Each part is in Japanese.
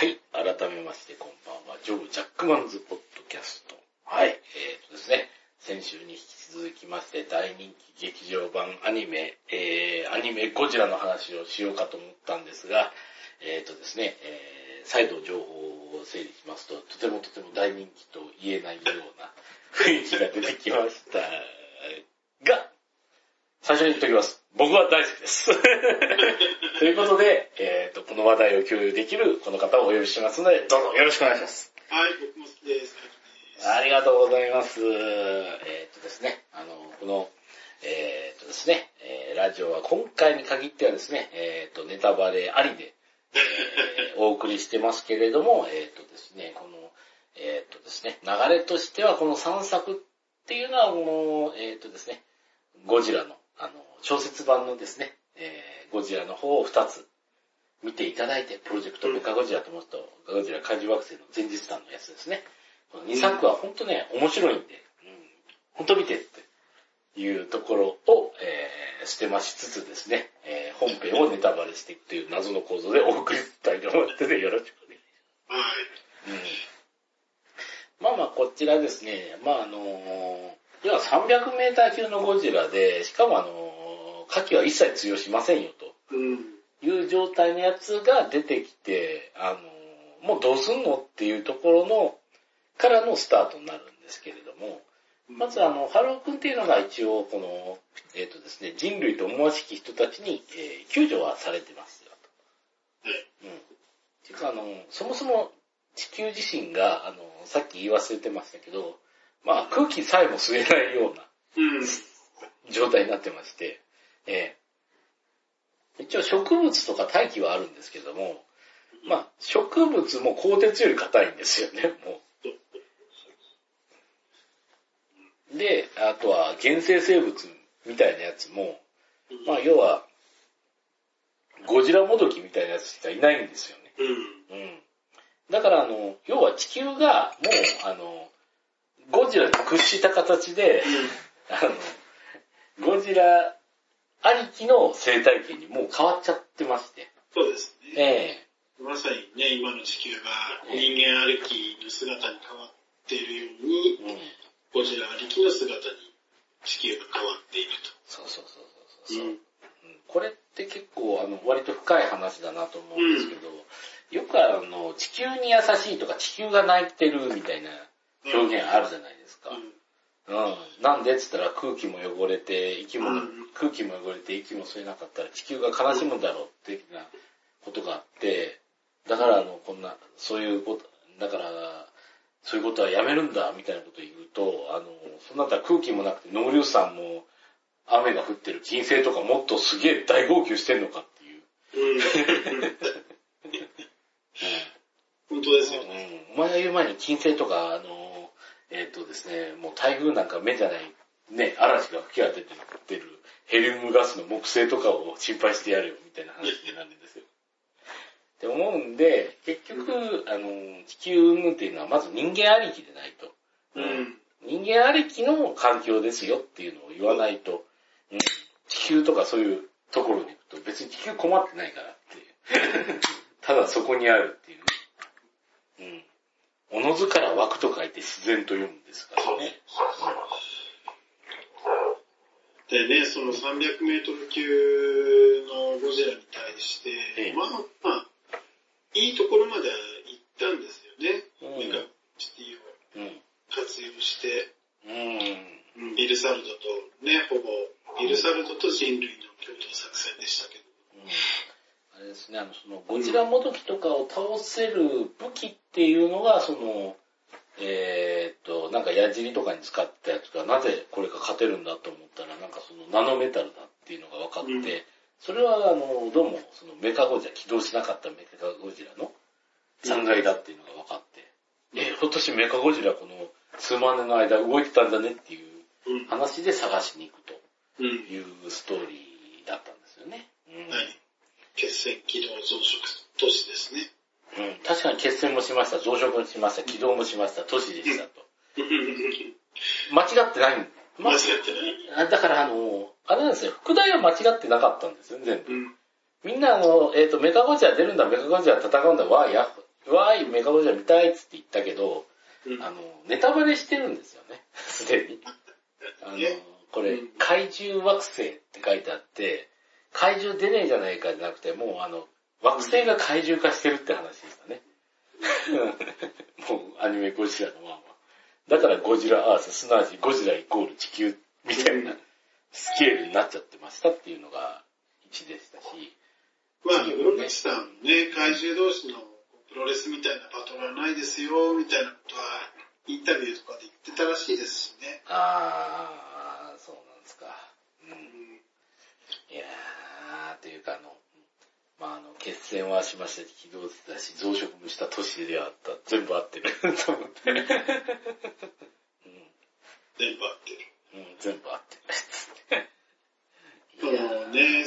はい、改めましてこんばんは、ジョー・ジャックマンズ・ポッドキャスト。はい、ですね、先週に引き続きまして大人気劇場版アニメゴジラの話をしようかと思ったんですが、ですね、再度情報を整理しますと、とてもとても大人気と言えないような雰囲気が出てきましたが、最初に言っておきます。僕は大好きです。ということで、この話題を共有できるこの方をお呼びしますので、どうぞよろしくお願いします。はい、僕も好きです。ありがとうございます。ですね、この、ですね、ラジオは今回に限ってはですね、ネタバレありで、お送りしてますけれども、ですね、この、ですね、流れとしてはこの3作っていうのは、この、ですね、ゴジラの、小説版のですね、ゴジラの方を2つ見ていただいて、プロジェクトメカゴジラともっと、ゴジラ怪獣惑星の前日談のやつですね。この2作は本当ね、面白いんで、本当見てっていうところを、捨てましつつですね、本編をネタバレしていくという謎の構造でお送りしたいと思ってね、よろしくお願いします。まあまあ、こちらですね、まあ要は300メーター級のゴジラで、しかも火器は一切通用しませんよという状態のやつが出てきて、もうどうすんのっていうところのからのスタートになるんですけれども、まずハロー君っていうのが一応このですね、人類と思わしき人たちに、救助はされてますよと。うん。てかそもそも地球自身がさっき言い忘れてましたけど、まあ空気さえも吸えないような状態になってまして、一応植物とか大気はあるんですけども、まあ植物も鋼鉄より硬いんですよね、もう。で、あとは原生生物みたいなやつも、まあ要は、ゴジラもどきみたいなやつしかいないんですよね。うん。だから要は地球がもうゴジラに屈した形で、ゴジラありきの生態系にもう変わっちゃってまして。そうですね。まさにね、今の地球が人間ありきの姿に変わっているように、ゴジラありきの姿に地球が変わっていると。そう。これって結構割と深い話だなと思うんですけど、よく地球に優しいとか地球が泣いてるみたいな、表現あるじゃないですか。なんでって言ったら空気も汚れて、息も吸えなかったら地球が悲しむんだろうっていうなことがあって、だからそういうことはやめるんだみたいなことを言うと、そんなったら空気もなくて農業さんも雨が降ってる金星とかもっとすげえ大号泣してんのかっていう。本当ですよね。お前が言う前に金星とかですね、もう台風なんか目じゃない、ね、嵐が吹き荒れてるヘリウムガスの木星とかを心配してやるよ、みたいな話になるんですよ。って思うんで、結局、地球云々っていうのはまず人間ありきでないと。人間ありきの環境ですよっていうのを言わないと、地球とかそういうところに行くと別に地球困ってないからっていう。ただそこにあるっていう。おのずから湧くと書いて自然と読むんですからね。でね、その300メートル級のゴジラに対して、いいところまで行ったんですよね。メカシティを活用して、ビルサルドとね、ほぼビルサルドと人類の共同作戦でしたけど。あれですね、そのゴジラもどきとかを倒せる武器っていうのが、その、なんか矢尻とかに使ったやつが、なぜこれが勝てるんだと思ったら、なんかそのナノメタルだっていうのが分かって、それはどうも、そのメカゴジラ、起動しなかったメカゴジラの残骸だっていうのが分かって、今年メカゴジラこの数万年の間動いてたんだねっていう話で探しに行くというストーリーだったんですよね。血栓起動増殖都市ですね。確かに血栓もしました、増殖もしました、起動もしました、都市でしたと。間違ってない。間違ってない。だからあれなんですよ、副題は間違ってなかったんですよ、全部。みんなメカゴジラ出るんだ、メカゴジラ戦うんだ、わーや、わーいメガドジャー見たいっつって言ったけど、うん、ネタバレしてるんですよね、すでに。これ、怪獣惑星って書いてあって、怪獣出ねえじゃないかじゃなくて、もう惑星が怪獣化してるって話でしたね。もうアニメゴジラのまま。だからゴジラアース、すなわちゴジライコール地球みたいなスケールになっちゃってましたっていうのが1でしたし。まあ、室町さんね、怪獣同士のプロレスみたいなバトルはないですよ、みたいなことはインタビューとかで言ってたらしいですしね。ああ、そうなんですか。うん。いやー、というかまあ決戦はしましたし、起動したし、増殖もした都市であった。全部合ってる。と思って。うん。全部合ってる。うん、全部合ってる。ね、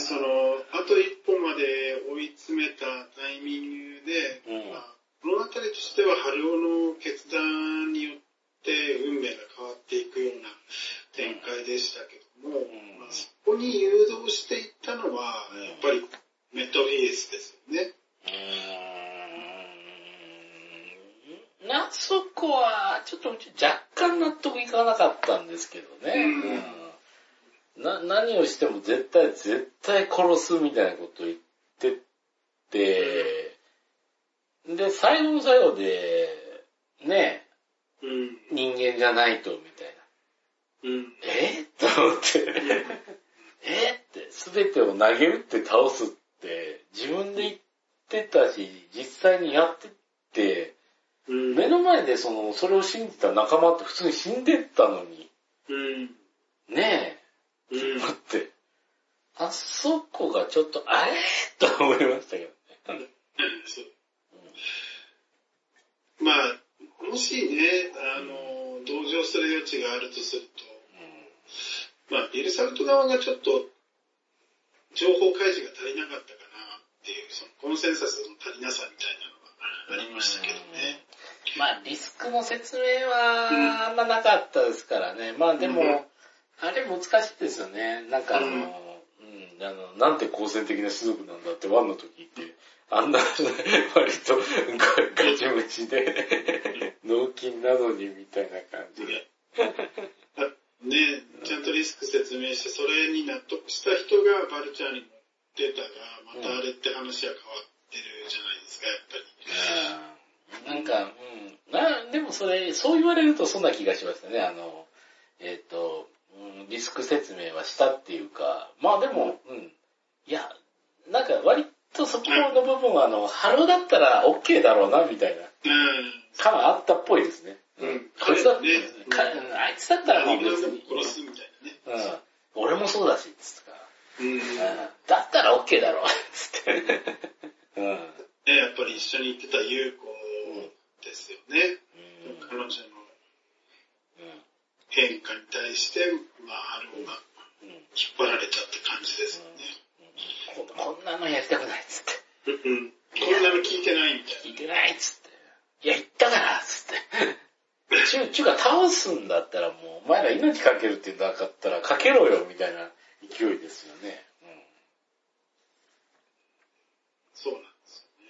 あと一歩まで追い詰めたタイミングで、うんまあ、物語としては春雄の決断によって運命が変わっていくような展開でしたけども、うんまあ、そこに誘導していったのは、うん、やっぱりメトフィエスですよね。な、そこは、ちょっと若干納得いかなかったんですけどね。うん何をしても絶対殺すみたいなことを言ってって、で、最後の最後で、ね、うん、人間じゃないと、みたいな。うん、と思って、って、すべてを投げ打って倒すって、自分で言ってたし、実際にやってって、うん、目の前でそれを信じた仲間って普通に死んでったのに、うん、ねえ、うん、待って。あそこがちょっと、あれと思いましたけどね。うん、まあ、もしね、同情する余地があるとすると、うん、まあ、エルサルト側がちょっと、情報開示が足りなかったかなっていう、コンセンサスの足りなさみたいなのがありましたけどね。うん、まあ、リスクの説明は、あんまなかったですからね。うん、まあ、でも、うんあれ難しいですよね。なんかうん、なんて好戦的な種族なんだってワンの時言って、あんな割とガチムチで脳筋なのにみたいな感じで。ねえ、ちゃんとリスク説明して、それに納得した人がバルチャーに出たが、またあれって話は変わってるじゃないですか、やっぱり。でもそう言われるとそんな気がしましたね。リスク説明はしたっていうか、まあでも、うん。いや、なんか割とそこの部分は、ハローだったら OK だろうな、みたいな。感あったっぽいですね。うん。こいつだって、あいつだったらもう別に。殺すみたいなね。うん。俺もそうだし、つってか。うん。だったら OK だろう、つって。うん。ね、やっぱり一緒に行ってた優子ですよね。うん。彼女の。うん。変化に対して、まあ、ハローが引っ張られちゃって感じですよね。こんなのやりたくないっつって。こんなの聞いてないみたいな。聞いてないっつって。いや、言ったからっつって。中が倒すんだったらもう、お前ら命かけるってなかったらかけろよみたいな勢いですよね。うん、そうなんですよね。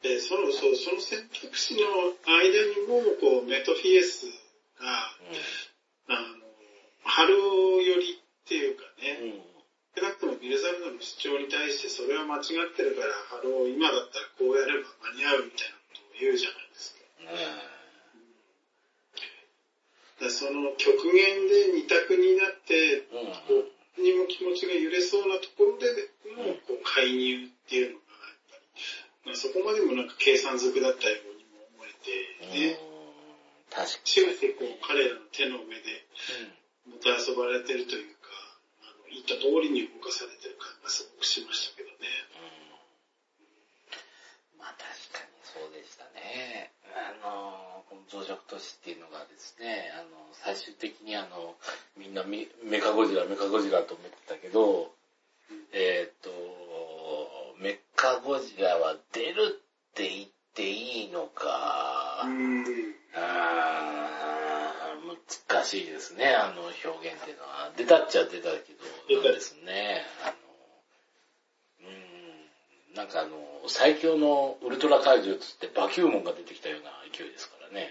で、その選択肢の間にも、メトフィエスが、春雄寄りっていうかね、少なくともビルザルドの主張に対してそれは間違ってるから春雄今だったらこうやれば間に合うみたいなことを言うじゃないですか。だその極限で二択になって、こうにも気持ちが揺れそうなところでもうこう介入っていうのがやっぱり、そこまでもなんか計算づくだったようにも思えてね。しかしこう彼らの手の上でもた遊ばれてるというか、言った通りに動かされてる感がすごくしましたけどね。まあ確かにそうでしたね。この増殖都市っていうのがですね、最終的にみんなメカゴジラと思ってたけど、メカゴジラは出るって言っていいのか、難しいですね、表現っていうのは。出たっちゃ出たけど、なんですね。なんかか最強のウルトラ怪獣つってバキューモンが出てきたような勢いですからね。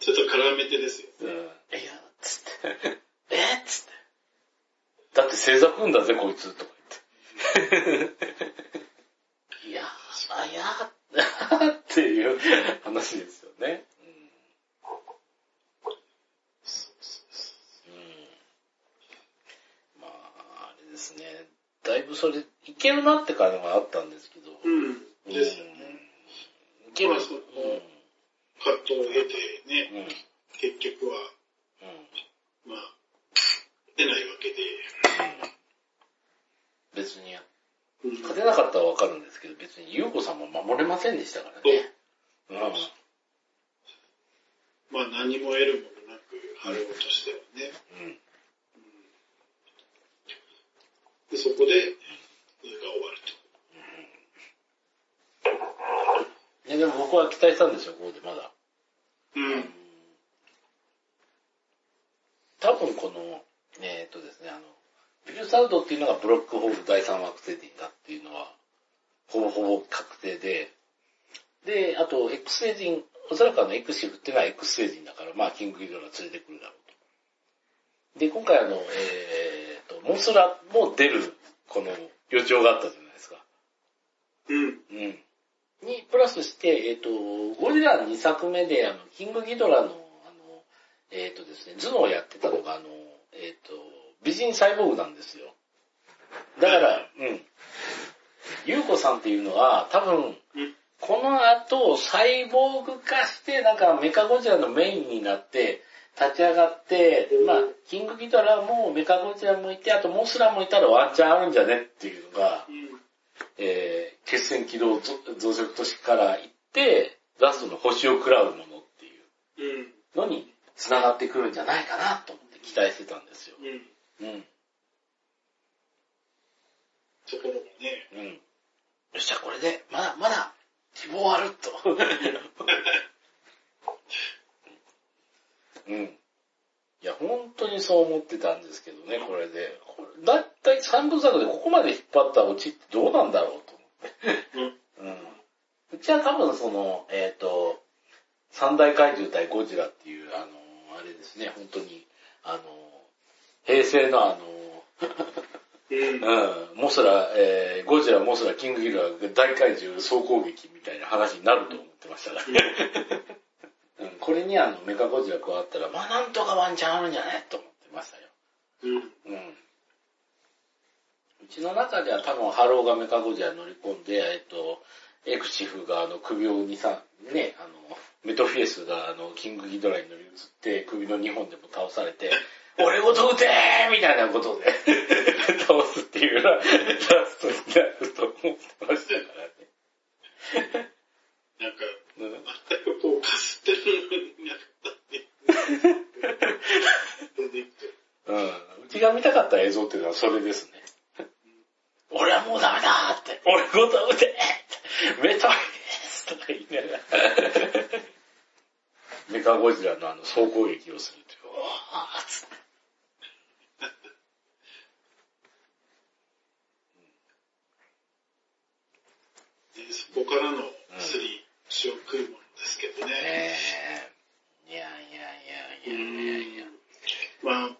ちょっと絡めてですよ。うん。いや、つって。つって。だって星座組んだぜ、こいつ、とか言って。いやー、っていう話ですよね。うん。まあ、あれですね。だいぶそれ、いけるなって感じがあったんですけど。うん。ですよね。いける。葛藤を経てね、うん、結局は、うん、まあ、出ないわけで。うん、別に、うん、勝てなかったらわかるんですけど、別に優子さんも守れませんでしたからね。うん、まあ何も得るものなく、春男としてはね、うんうん。で、そこで、それが終わると。いやでも僕は期待したんですよ、ここでまだ。うん。多分この、ですね、ビルサウドっていうのがブロックホール第3惑星人だっていうのは、ほぼほぼ確定で、で、あと X 星人、おそらくX シフっていうのは X 星人だから、まあキングイドラ連れてくるだろうと。で、今回モンストラも出る、この予兆があったじゃないですか。うん。うん。に、プラスして、ゴジラ2作目で、キングギドラの、ですね、頭脳をやってたのが、美人サイボーグなんですよ。だから、うん。優子さんっていうのは、多分、この後、サイボーグ化して、なんかメカゴジラのメインになって、立ち上がって、まあ、キングギドラもメカゴジラもいて、あとモスラもいたらワンチャンあるんじゃねっていうのが、血栓軌道増殖都市から行って、ラストの星を食らうものっていうのに繋がってくるんじゃないかなと思って期待してたんですよ。うん。うん。ところがね。うん。よっしゃ、これで、まだ、希望あると。うん。いや、本当にそう思ってたんですけどね、これで。だいたい3部作でここまで引っ張ったオチってどうなんだろうと思って。うん。うちは多分その、三大怪獣対ゴジラっていう、あれですね、本当に、平成のモスラ、ゴジラ、モスラ、キングギドラ、大怪獣総攻撃みたいな話になると思ってましたからね。うん、これにメカゴジラ加わったら、まあなんとかワンチャンあるんじゃねと思ってましたよ。うん。うん。うちの中では多分ハローがメカゴジラ乗り込んで、エクシフが首を2、3、ね、メトフィエスがキングギドラに乗り移って、首の2本でも倒されて、俺ごと撃てーみたいなことで、倒すっていうようなラストになると思ってましたからね。なんか、全くこう、かすってるのになかったね。うん。うちが見たかった映像っていうのはそれですね。俺はもうダメだーって、俺ごと撃てーって、メタフィエスとか言いながら、メカゴジラの総攻撃をするという、おーっつって。で、そこからのスリー、ショックもんですけどね。いや。まあ、う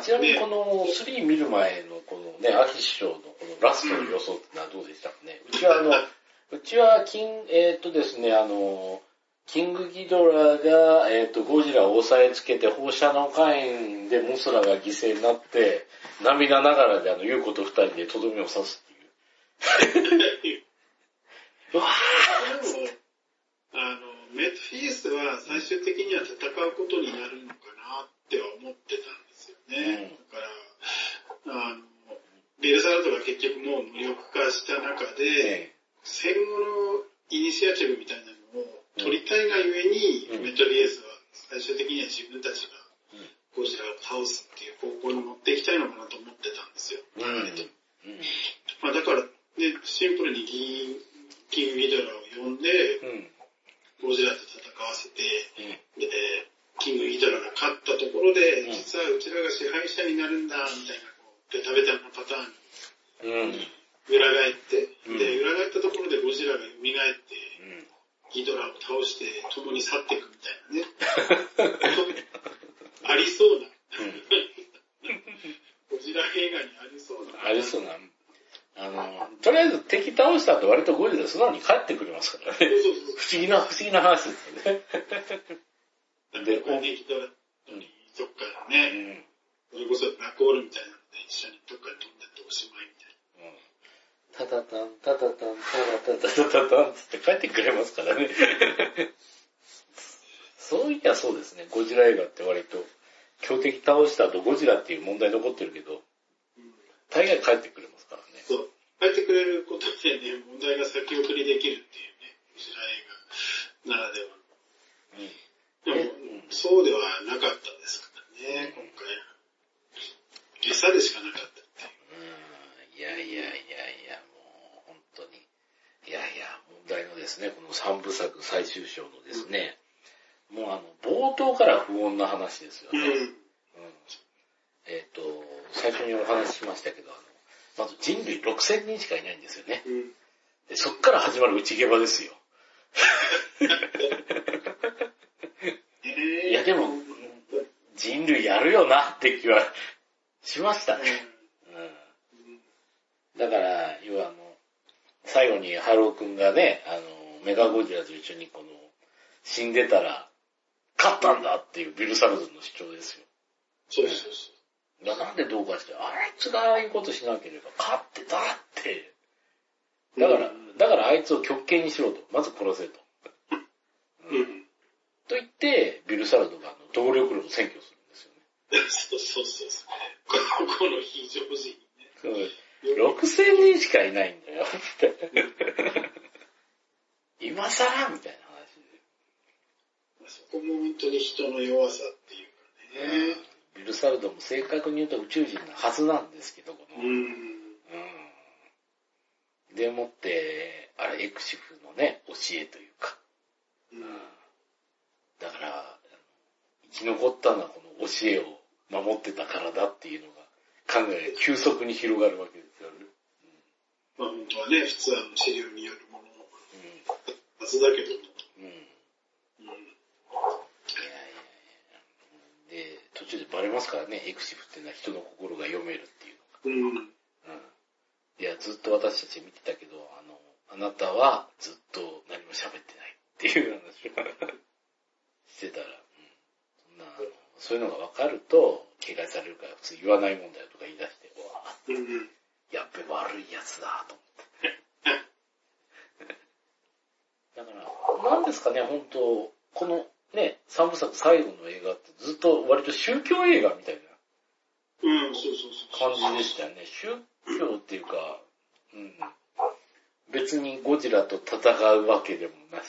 ん、ちなみにこの3見る前のこのね、アヒ師匠のこのラストの予想ってのはどうでしたかね。うちはですね、キングギドラが、ゴジラを押さえつけて放射能火炎でモスラが犠牲になって、涙ながらで優子と二人でとどめを刺すっていう。うわぁメトフィースは最終的には戦うことになるのかなって思ってたんですよね。だから、ベルサルトが結局もう無力化した中で、戦後のイニシアチブみたいなのを取りたいがゆえに、メトフィースは最終的には自分たちがゴジラを倒すっていう方向に持っていきたいのかなと思ってたんですよ。まあ、だから、ね、シンプルにキングギドラを呼んで、ゴジラと戦わせて、で、キングギドラが勝ったところで、実はうちらが支配者になるんだ、みたいな、こうベタベタなパターンに、裏返倒して共に去っていくみたいなね。ありそうな。ゴジラ映画にありそうな。ありそうな。とりあえず敵倒した後割とゴジラ素直に帰ってくれますからね。そうそうそう不思議な、不思議な話ですよね。で、ここに来たら、どっかでね、それこそラコールみたいなので一緒にどっかに飛んでっておしまいみたいな。うんタタタン、タタタン、タタタタタタンって帰ってくれますからね。そういやそうですね、ゴジラ映画って割と、強敵倒した後ゴジラっていう問題残ってるけど、大概帰ってくれますからね。そう。帰ってくれることでね、問題が先送りできるっていうね、ゴジラ映画ならでは。うん、でも、うん、そうではなかったですからね、今回。餌でしかなかったっていう。うん、いやいやいや。いやいや、問題のですね、この三部作最終章のですね、うん、もう冒頭から不穏な話ですよね。うんうん、最初にお話ししましたけど、まず人類6000人しかいないんですよね。うん、でそっから始まる内ゲバですよ。いやでも、人類やるよなって気はしましたね。うん、だから、要は最後にハロー君がね、メガゴジラと一緒にこの、死んでたら、勝ったんだっていうビルサルズの主張ですよ。そうですそうです。なんでどうかして、あいつがああいうことしなければ、勝ってたって。だからあいつを極刑にしろと。まず殺せと。うん。うん、と言って、ビルサルズが動力炉を占拠するんですよね。そうそうそうそう。この非常人ね。そう6000人しかいないんだよって今更みたいな話でそこも本当に人の弱さっていうかね、ビルサルドも正確に言うと宇宙人のはずなんですけどこの、でもってあれエクシフのね教えというか、だから生き残ったのはこの教えを守ってたからだっていうのが考えが急速に広がるわけですよね。まあ本当はね、普通は治療によるもののはずだけど。うん。うん。いやいやいや。で、途中でバレますからね、エクシフってのは人の心が読めるっていうのが。うん。うん。いや、ずっと私たち見てたけど、あなたはずっと何も喋ってないっていう話をしてたら、うん、そういうのが分かると、警戒されるから普通言わないもんだよとか言い出して、うわーって、やっべ悪いやつだと思って。だから、なんですかね、本当このね、三部作最後の映画ってずっと割と宗教映画みたいな感じでしたよね。宗教っていうか、うん、別にゴジラと戦うわけでもなし、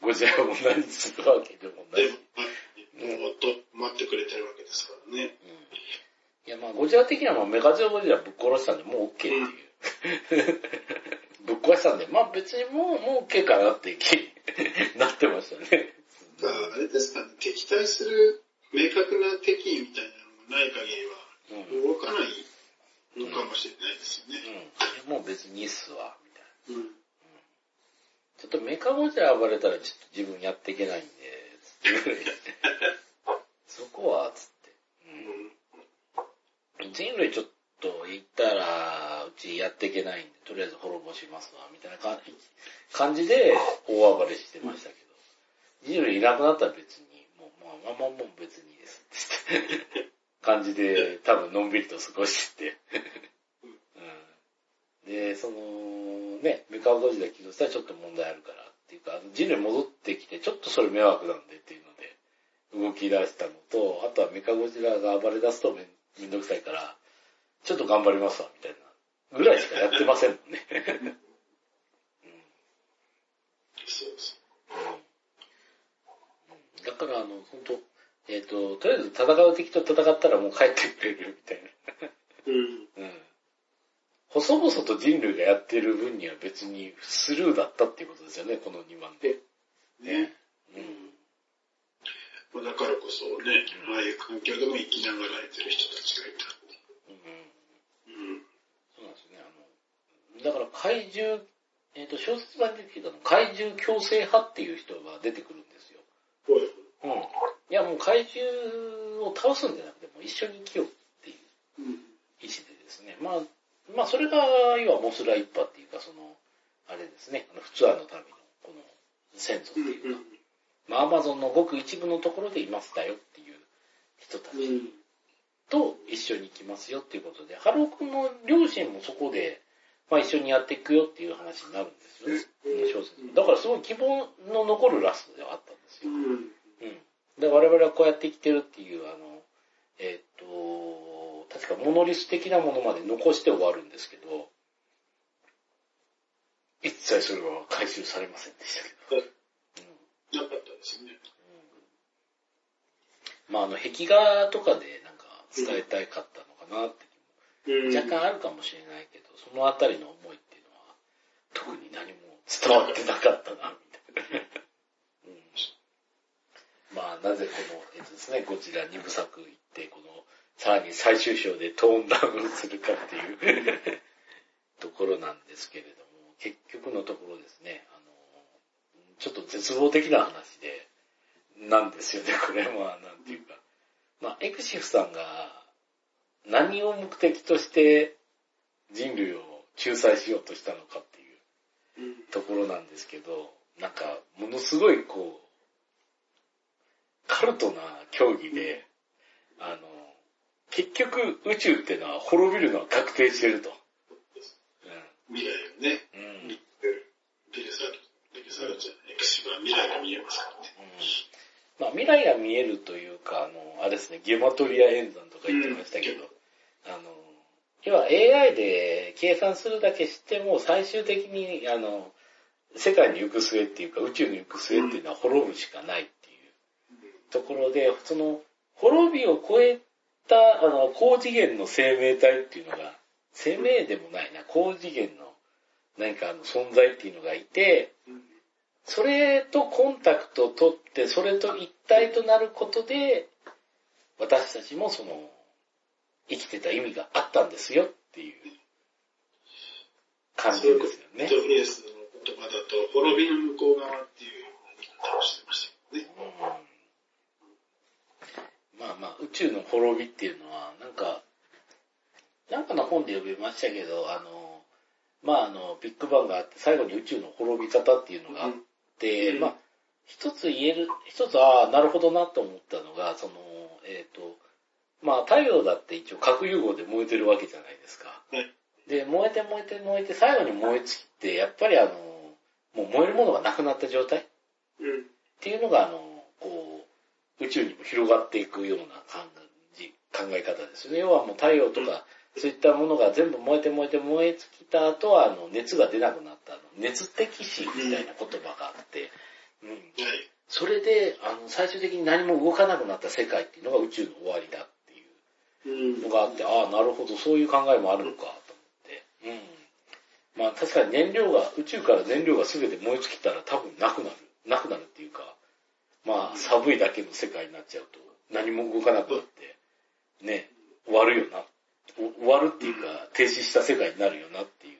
ゴジラも何するわけでもなし。もっと待ってくれてるわけですからね。うん、いやまあゴジラ的にはもうメガジョゴジラぶっ殺したんでもう OK っていう。ぶっ壊したんで、まあ別にもう OK かなって気になってましたね。だからあれですかね、敵対する明確な敵みたいなのがない限りは動かないのかもしれないですよね。うんうん、もう別にいいっすわ、みたいな。うん、ちょっとメカゴジラ暴れたらちょっと自分やっていけないんで、そこは、つって、うん。人類ちょっと行ったら、うちやっていけないんで、とりあえず滅ぼしますわ、みたいな感じで大暴れしてましたけど、人類いなくなったら別に、もう、まあまあもう別にいいです、って感じで、多分のんびりと過ごしてて、うん。で、ね、メカゴジラ起動したらちょっと問題あるから、っていうか、人類戻ってきて、ちょっとそれ迷惑なんでっていうので、動き出したのと、あとはメカゴジラが暴れ出すとめんどくさいから、ちょっと頑張りますわ、みたいな、ぐらいしかやってませんもんね。うん、そうです。だから、ほんと、とりあえず戦う敵と戦ったらもう帰ってくれる、みたいな。うん。細々と人類がやってる分には別にスルーだったっていうことですよね、この2番で。ね。うん。だからこそね、ああいう環境でも生きながらやってる人たちがいた。そうなんですね。だから怪獣小説版で聞いたの怪獣強制派っていう人が出てくるんですよ。うん。いやもう怪獣を倒すんじゃなくてもう一緒に生きようっていう意思でですね。まあそれが要はモスラ一派っていうかそのあれですね、フツアーの民のこの先祖っていうか、まあアマゾンのごく一部のところでいましたよっていう人たちと一緒に行きますよっていうことで、ハロー君の両親もそこでまあ一緒にやっていくよっていう話になるんですよね、小説。だからすごい希望の残るラストではあったんですよ。うん。で、我々はこうやって生きてるっていう、確かモノリス的なものまで残して終わるんですけど、一切それは回収されませんでしたけど。なかったですね。うん、まあ壁画とかでなんか伝えたいかったのかなって。若干あるかもしれないけど、そのあたりの思いっていうのは、特に何も伝わってなかったな、みたいな。うん、まあ、なぜこの、ですね、こちら2部作行って、この、さらに最終章でトーンダウンするかっていうところなんですけれども、結局のところですね、ちょっと絶望的な話で、なんですよね、これは、なんていうか。まあ、エクシフさんが、何を目的として人類を仲裁しようとしたのかっていうところなんですけど、なんかものすごいこう、カルトな競技で、結局宇宙ってのは滅びるのは確定してると。未来がね、エクシブは未来が見えますからね。まあ未来が見えるというか、あれですね、ゲマトリア演算とか言ってましたけど、要は AI で計算するだけしても最終的に世界の行く末っていうか宇宙の行く末っていうのは滅ぶしかないっていうところで、その滅びを超えた高次元の生命体っていうのが、生命でもないな、高次元の何か存在っていうのがいて、それとコンタクトを取ってそれと一体となることで私たちもその生きてた意味があったんですよっていう感じですよね。そうですね。言葉だと滅びの向こう側っていう言い方をしてましたよね。まあまあ宇宙の滅びっていうのはなんかの本で読みましたけどまあビッグバンがあって最後に宇宙の滅び方っていうのがあって、まあ一つなるほどなと思ったのがそのまあ太陽だって一応核融合で燃えてるわけじゃないですか。で燃えて最後に燃え尽きてやっぱりもう燃えるものがなくなった状態っていうのがこう宇宙にも広がっていくような考え方ですね。要はもう太陽とかそういったものが全部燃え尽きた後は熱が出なくなった熱的死みたいな言葉があって、それで最終的に何も動かなくなった世界っていうのが宇宙の終わりだっていうのがあって、ああなるほどそういう考えもあるのかと思って、まあ確かに宇宙から燃料が全て燃え尽きたら多分なくなるっていうか、まあ寒いだけの世界になっちゃうと何も動かなくなってね終わるよな。終わるっていうか、停止した世界になるよなっていう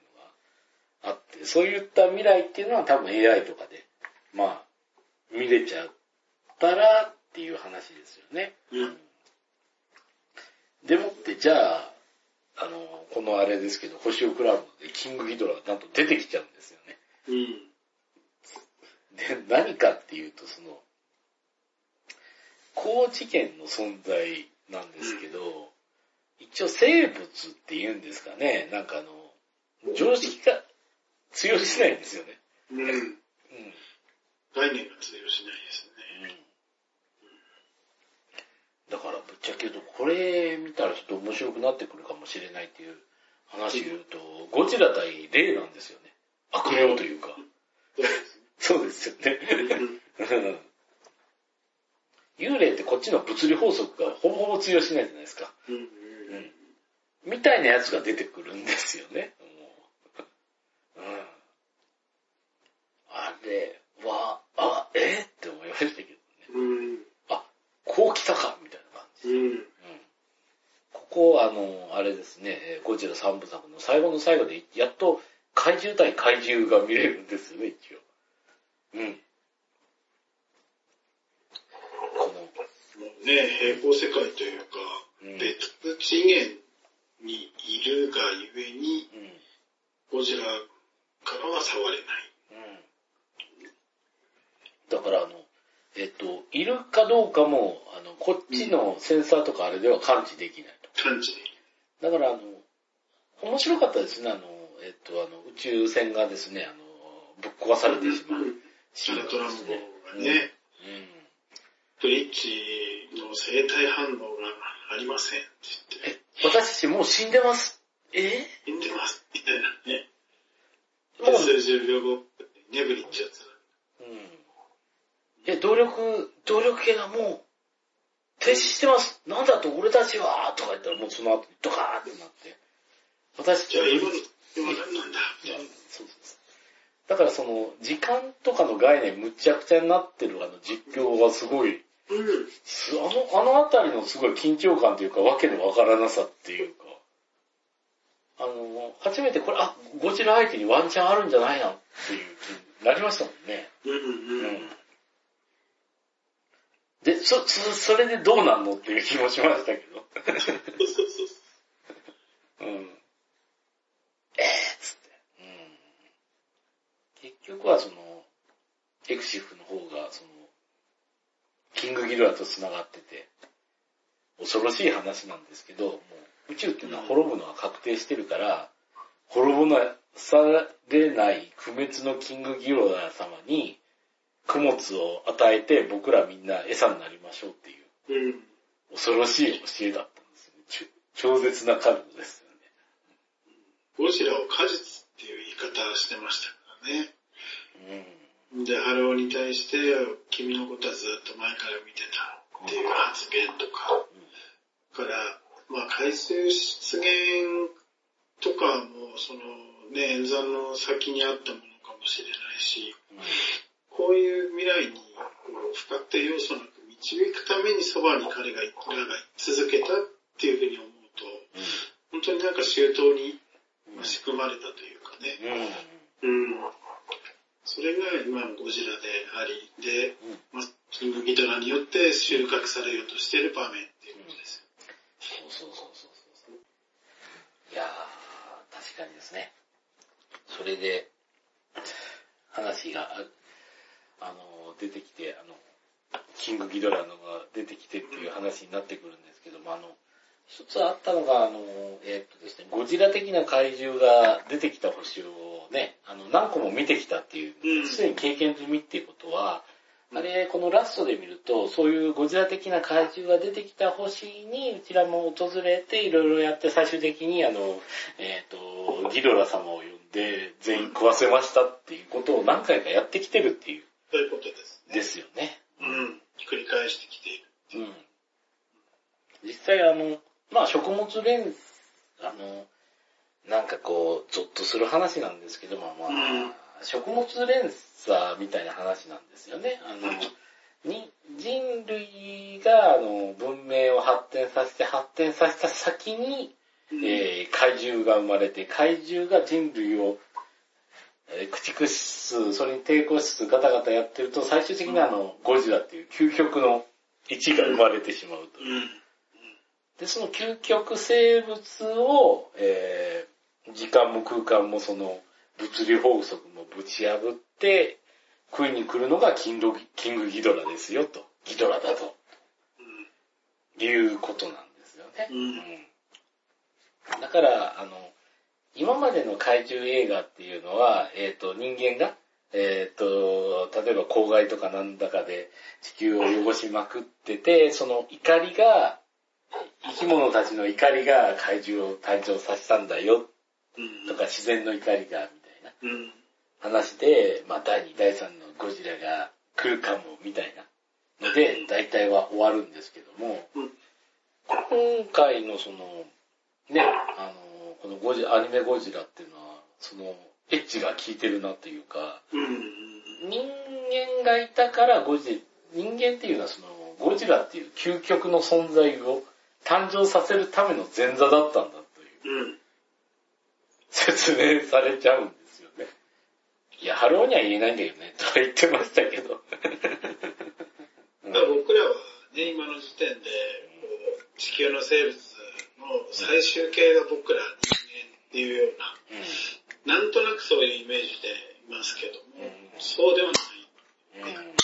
のがあって、そういった未来っていうのは多分 AI とかで、まあ、見れちゃったらっていう話ですよね。でもって、じゃあ、このあれですけど、星を喰らうので、キングギドラがなんと出てきちゃうんですよね。で、何かっていうと、高次元の存在なんですけど、一応生物って言うんですかね。なんか常識が通用しないんですよね。概念が通用しないですね。だからぶっちゃけ言うと、これ見たらちょっと面白くなってくるかもしれないっていう話を言うと、ゴジラ対レイなんですよね。悪名というか。そうですよね。幽霊ってこっちの物理法則がほぼほぼ通用しないじゃないですか。みたいなやつが出てくるんですよね。あれは、って思いましたけどね。あ、こう来たかみたいな感じで。ここ、あれですね、ゴジラ3部作の最後の最後で、やっと怪怪獣対怪獣が見れるんですよね、一応。うん。このね、平行世界というか、うん、別次元にいるがゆえに、うん、ゴジラからは触れない。うん、だからいるかどうかも、こっちのセンサーとかあれでは感知できないと。感知できない。だから面白かったですね、宇宙船がですね、ぶっ壊されてしまうシーンですね。トランボがね、うん、ブリッジの生体反応がありませんって言って。私たちもう死んでます。死んでます。みたいなね。数十秒後、ね、ブリッジやつ。うん。動力系がもう、停止してます。なんだと俺たちは、とか言ったらもうその後、ドカーンってなって。私たちは今なんだ、みたいな。そうです。だからその、時間とかの概念むちゃくちゃになってる実況がすごい、あのあたりのすごい緊張感というか、わけのわからなさっていうか、初めてこれ、ゴジラ相手にワンチャンあるんじゃないなっていう気になりましたもんね。うん、で、それでどうなんのっていう気もしましたけど。うん。結局はその、エクシフの方が、その、キングギドラと繋がってて、恐ろしい話なんですけど、もう宇宙っていうのは滅ぶのは確定してるから、滅ぼされない不滅のキングギドラ様に、供物を与えて僕らみんな餌になりましょうっていう、恐ろしい教えだったんですよね。超絶なカルトですよね。ゴジラを果実っていう言い方してましたからね。うん、で、ハローに対して、君のことはずっと前から見てたっていう発言とか、から、まあ、回数出現とかも、そのね、演算の先にあったものかもしれないし、こういう未来に不確定要素なく導くためにそばに彼がい続けたっていうふうに思うと、本当になんか周到に仕組まれたというかね、それが今のゴジラであり、で、キングギドラによって収穫されようとしている場面っていうことです。そう。いやー、確かにですね。それで、話が、出てきて、キングギドラのが出てきてっていう話になってくるんですけども、一つあったのが、ですね、ゴジラ的な怪獣が出てきた星をね、何個も見てきたっていう、すでに経験済みっていうことは、あれ、このラストで見ると、そういうゴジラ的な怪獣が出てきた星に、うちらも訪れて、いろいろやって、最終的にギドラ様を呼んで、全員食わせましたっていうことを何回かやってきてるっていう。そういうことですね。ですよね。うん。繰り返してきているっていう。うん。実際まあ、食物連鎖、なんかこう、ゾッとする話なんですけども、まあ、食物連鎖みたいな話なんですよね。人類が、文明を発展させた先に、怪獣が生まれて、怪獣が人類を、駆逐しつつ、それに抵抗しつつガタガタやってると、最終的にゴジラっていう究極の一が生まれてしまうという。で、その究極生物を、時間も空間もその物理法則もぶち破って食いに来るのがキングギドラですよと。ギドラだと。いうことなんですよね。だから、今までの怪獣映画っていうのは、人間が、例えば公害とかなんだかで地球を汚しまくってて、その怒りが、生き物たちの怒りが怪獣を誕生させたんだよとか、自然の怒りがみたいな話で、まあ第2第3のゴジラが来るかもみたいなので大体は終わるんですけども、今回のそのね、このアニメゴジラっていうのはそのエッジが効いてるなというか、人間がいたから人間っていうのはそのゴジラっていう究極の存在を誕生させるための前座だったんだという、説明されちゃうんですよね。いや、ハローには言えないんだよねとは言ってましたけど、うん、僕らはね、今の時点でこう地球の生物の最終形が僕ら人間っていうような、うん、なんとなくそういうイメージでいますけども、うん、そうではない、うん、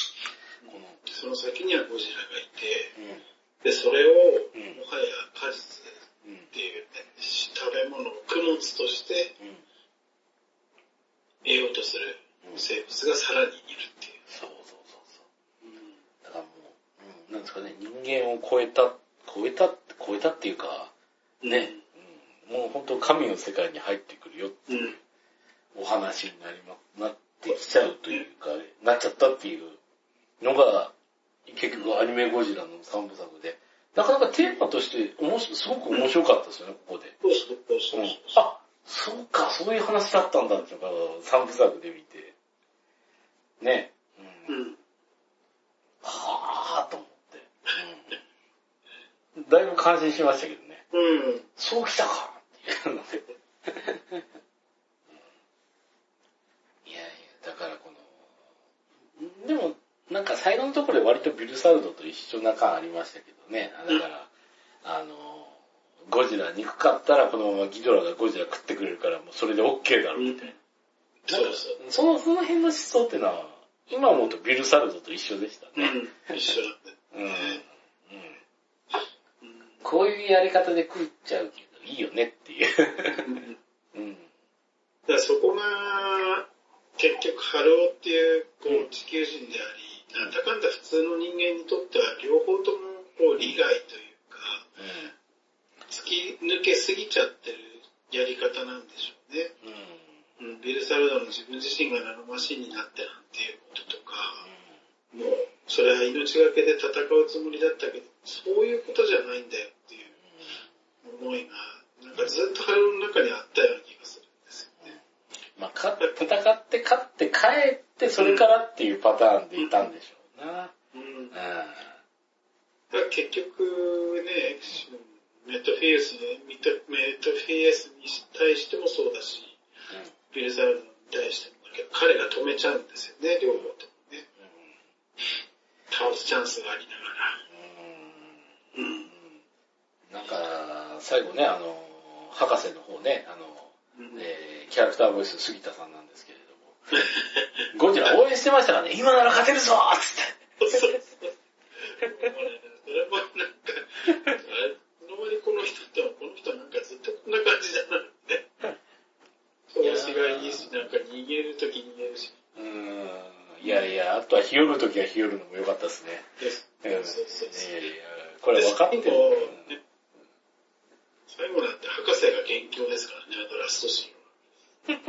その先にはゴジラがいて、うん、でそれをもはや果実っていう、ね、食べ物を供物として、うん、得ようとする生物がさらにいるっていう。そうそうそうそう。うん、だからもう、うん、なんですかね、人間を超えたっていうか、ね、うん、もう本当神の世界に入ってくるよっていうお話になってきちゃうというか、うん、なっちゃったっていうのが、結局アニメゴジラの3部作で、なかなかテーマとしてすごく面白かったですよね、ここで。そうそう。あ、そうか、そういう話だったんだっていうか、3部作で見て。ね。うん。うん、はぁーと思って、うん。だいぶ感心しましたけどね。うん。そうきたかっていうので、うん。いやいや、だからこの、でもなんか最後のところで割とビルサルドと一緒な感ありましたけどね。だから、ゴジラ憎かったらこのままギドラがゴジラ食ってくれるからもうそれで OK だろうみたいな。うん、その辺の思想ってのは今思うとビルサルドと一緒でしたね。うん、一緒だった、うんうん。こういうやり方で食っちゃうけどいいよねっていう、うん。だからそこが結局ハローっていうこう地球人であり、なんだかんだ普通の人間にとっては両方ともこう利害というか。うん、突き抜けすぎちゃってるやり方なんでしょうね。うん、ビルサルドの自分自身がナノマシンになってなんていうこととか、うん、もうそれは命がけで戦うつもりだったけど、そういうことじゃないんだよっていう思いが、なんかずっと彼の中にあったような気がするんですよね。まあ、戦って勝って帰ってそれからっていうパターンでいたんでしょうな。うんうんうん、だから結局ね、メトフィエスに対してもそうだし、うん、ビルサルドに対しても彼が止めちゃうんですよね、両方ともね、うん、倒すチャンスがありながら、うん、なんか最後ね、博士の方ね、うん、キャラクターボイス杉田さんなんですけれどもゴジラ応援してましたからね、今なら勝てるぞーっつってそれもなんかこの人ってこの人なんかずっとこんな感じだなって調子がいいし、なんか逃げるとき逃げるし、いやいや、あとは日和るときは日和るのも良かったですね。そう、いやいや、これ分かってる、ね、最後なんて博士が元凶ですからね、あのラストシーンは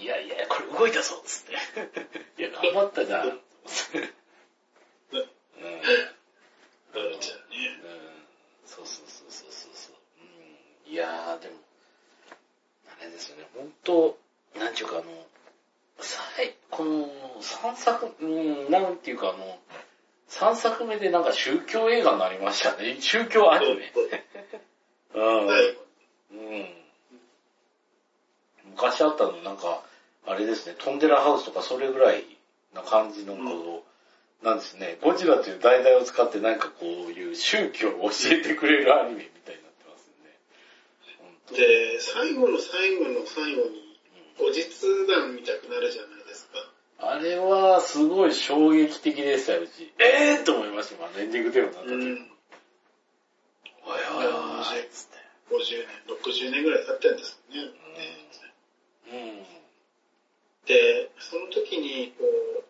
いやいや、これ動いたぞっつっていや、頑張ったじゃんそう。いやー、でも、あれですよね、本当なんていうかこの3作、なんていうか3作目でなんか宗教映画になりましたね。宗教アニメ。うん。昔あったの、なんか、あれですね、トンデラハウスとかそれぐらいな感じのことを、なんですね、ゴジラという題材を使ってなんかこういう宗教を教えてくれるアニメみたいになってますよね。で、最後の最後の最後に後日談見たくなるじゃないですか。あれはすごい衝撃的でしたよ、うち。と思いました、エンディングテーマになったとき。おいっつって。50年、60年ぐらい経ってるんですよね。うん。で、その時にこう、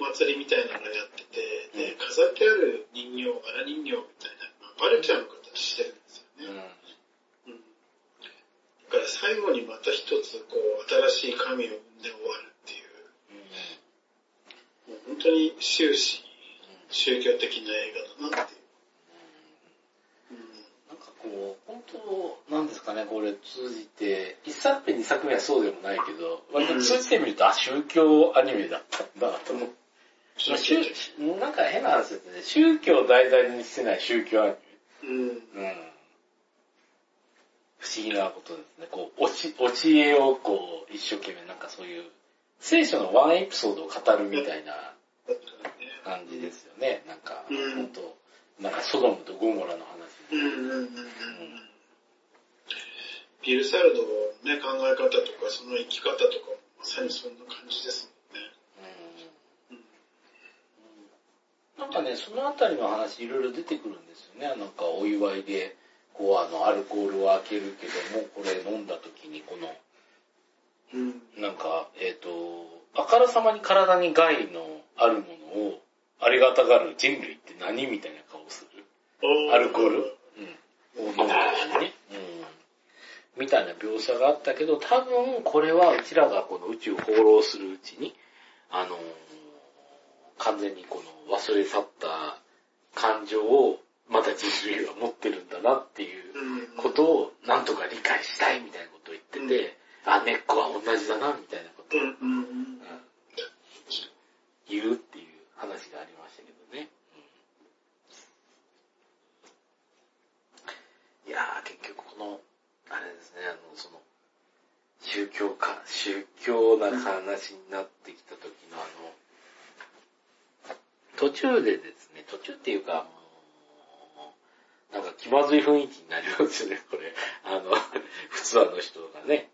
お祭りみたいなのがやってて、で、飾ってある人形、柄人形みたいな、バルちゃんの形してるんですよね。うん。だから最後にまた一つ、こう、新しい神を生んで終わるっていう、もう本当に終始、宗教的な映画だなっていう。なんかこう、本当、なんですかね、これ通じて、一作目二作目はそうでもないけど、割と通じてみると、あ、宗教アニメだったんだと思って。なんか変な話ですね。宗教を題材にしてない宗教アニメ。うん。うん。不思議なことですね。こう、お知恵をこう、一生懸命なんかそういう、聖書のワンエピソードを語るみたいな感じですよね。なんか、ほんと、なんかソドムとゴモラの話。ビルサルドのね、考え方とか、その生き方とか、まさにそんな感じですもんね。なんかね、そのあたりの話いろいろ出てくるんですよね。なんかお祝いで、こうアルコールを開けるけども、これ飲んだ時にこの、なんか、あからさまに体に害のあるものを、ありがたがる人類って何みたいな顔する。アルコール、を飲んだ時にね。みたいな描写があったけど、多分これはうちらがこの宇宙を放浪するうちに、完全にこの忘れ去った感情をまた人類は持ってるんだなっていうことをなんとか理解したいみたいなことを言ってて、あ、根っこは同じだなみたいなことを言うっていう話がありましたけどね。いやー、結局この、あれですね、その、宗教な話になってきた時の途中でですね、途中っていうか、なんか気まずい雰囲気になりますよね、これ。普通の人がね、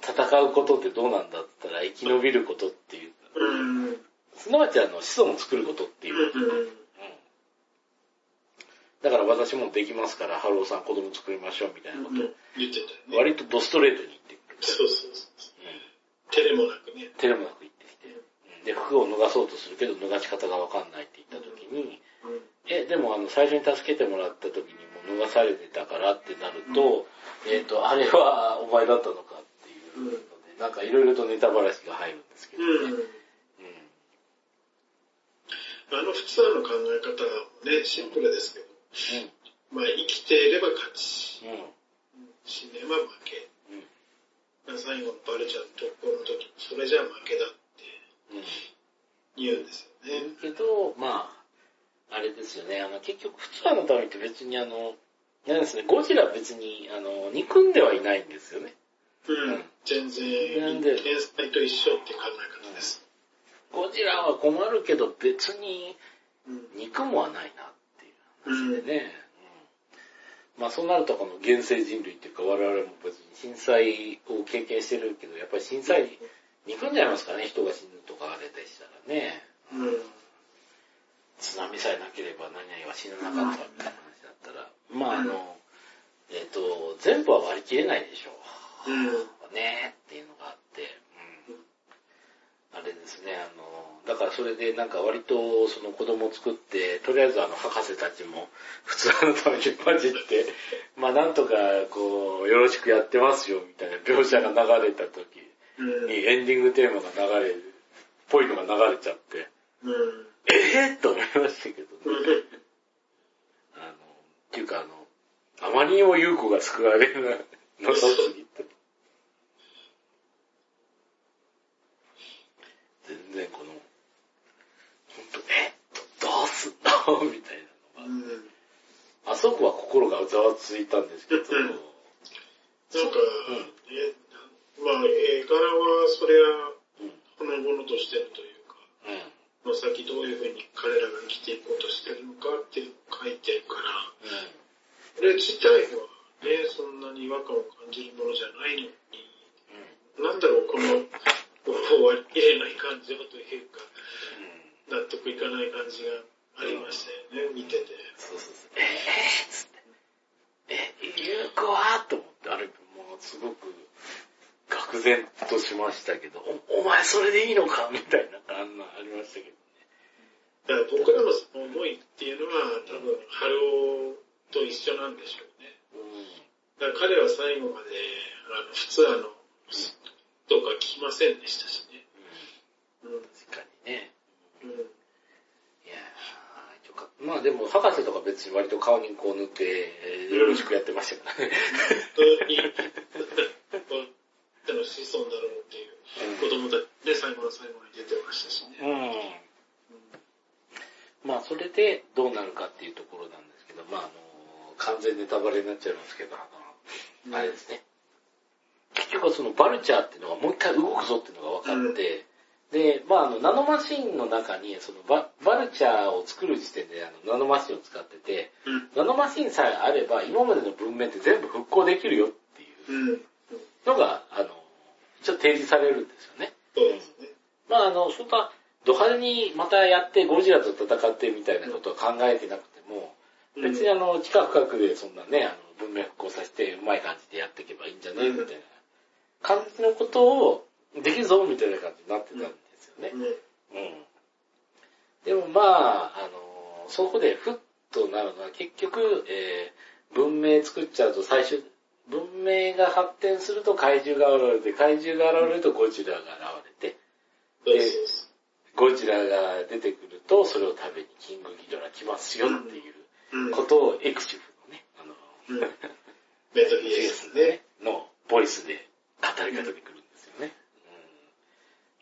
戦うことってどうなんだって言ったら、生き延びることっていう、すなわち子孫を作ることっていう。だから私もできますから、ハローさん子供作りましょうみたいなことを、割とドストレートに言ってくる。そうそうそう。照れもなくね。照れもなく言ってきて。で、服を脱がそうとするけど、脱がし方がわかんないって言った時に、でも最初に助けてもらった時にもう脱がされてたからってなると、あれはお前だったのかっていうので、なんかいろいろとネタばらしが入るんですけどね。普通の考え方はね、シンプルですけど、まあ生きていれば勝ち、死ねば負け、最後のバルちゃんとこの時、それじゃ負けだって言うんですよね。けど、まああれですよね、結局普通のためって別になんですね、ゴジラは別に憎んではいないんですよね。全然天才と一緒って考え方です。ゴジラは困るけど別に憎もはないな。ね、まあそうなるとこの現世人類っていうか我々も別に震災を経験してるけど、やっぱり震災に憎んじゃいますからね、人が死ぬとかあれでしたらね、津波さえなければ何々は死ななかったみたいな話だったら、まあ全部は割り切れないでしょう、ねーっていうのがあって、あれですね、だからそれでなんか割とその子供を作って、とりあえず博士たちも普通のために混じって、まあなんとかこう、よろしくやってますよみたいな描写が流れた時にエンディングテーマが流れる、ぽいのが流れちゃって、と思いましたけどね。っていうかあまりにも優子が救われるのとすぎて。全然この、ほんと、どうすんのみたいなのが、あそこは心がざわついたんですけど、なんか、まあ、絵柄はそれは、このものとしてるというか、まあ、先どういうふうに彼らが生きていこうとしてるのかっていうのを書いてるから、これ自体はね、そんなに違和感を感じるものじゃないのに、なんだろう、この、割り切れない感情というか、納得いかない感じがありましたよね、見てて。そうそうそう。つって。有効はと思って、あれ、もうすごく、愕然としましたけど、お前それでいいのかみたいな感がありましたけどね。だから僕らの思いっていうのは、多分、春雄と一緒なんでしょうね。だから彼は最後まで、普通とか聞きませんでしたしね。確かにね。いやー、よかった。まあでも、博士とか別に割と顔にこう塗って、よろしくやってましたからね。本当に、の子孫だろうっていう、子供たちで最後の最後に出てましたしね。まあそれでどうなるかっていうところなんですけど、まあ完全ネタバレになっちゃいますけど、あれですね。結局はそのバルチャーっていうのがもう一回動くぞっていうのが分かって、で、まあナノマシンの中にその バルチャーを作る時点でナノマシンを使ってて、ナノマシンさえあれば今までの文明って全部復興できるよっていうのが、一応提示されるんですよね。そうですね。まあそういったド派手にまたやってゴジラと戦ってみたいなことは考えてなくても、別に近く深くでそんなね、文明復興させてうまい感じでやっていけばいいんじゃねえみたいな感じのことをできるぞみたいな感じになってたんですよね。うん。でもまあ、そこでふっとなるのは結局、文明作っちゃうと最終、文明が発展すると怪獣が現れて、怪獣が現れるとゴジラが現れて、で、ゴジラが出てくるとそれを食べにキングギドラ来ますよっていうことをエクシフのね、メトリエスね、のボイスで語りかけてくるんですよね。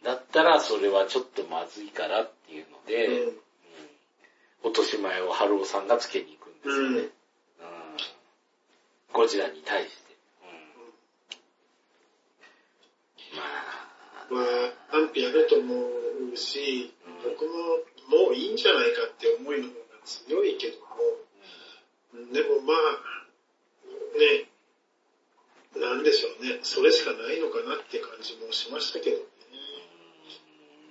うん、だったらそれはちょっとまずいからっていうので、落とし前をハルオさんがつけに行くんですよね。ゴジラに対して。まあ、賛否あると思うし、僕ももういいんじゃないかって思いの方が強いけども、でもまあ、ね、なんでしょうね、それしかないのかなって感じもしましたけどね。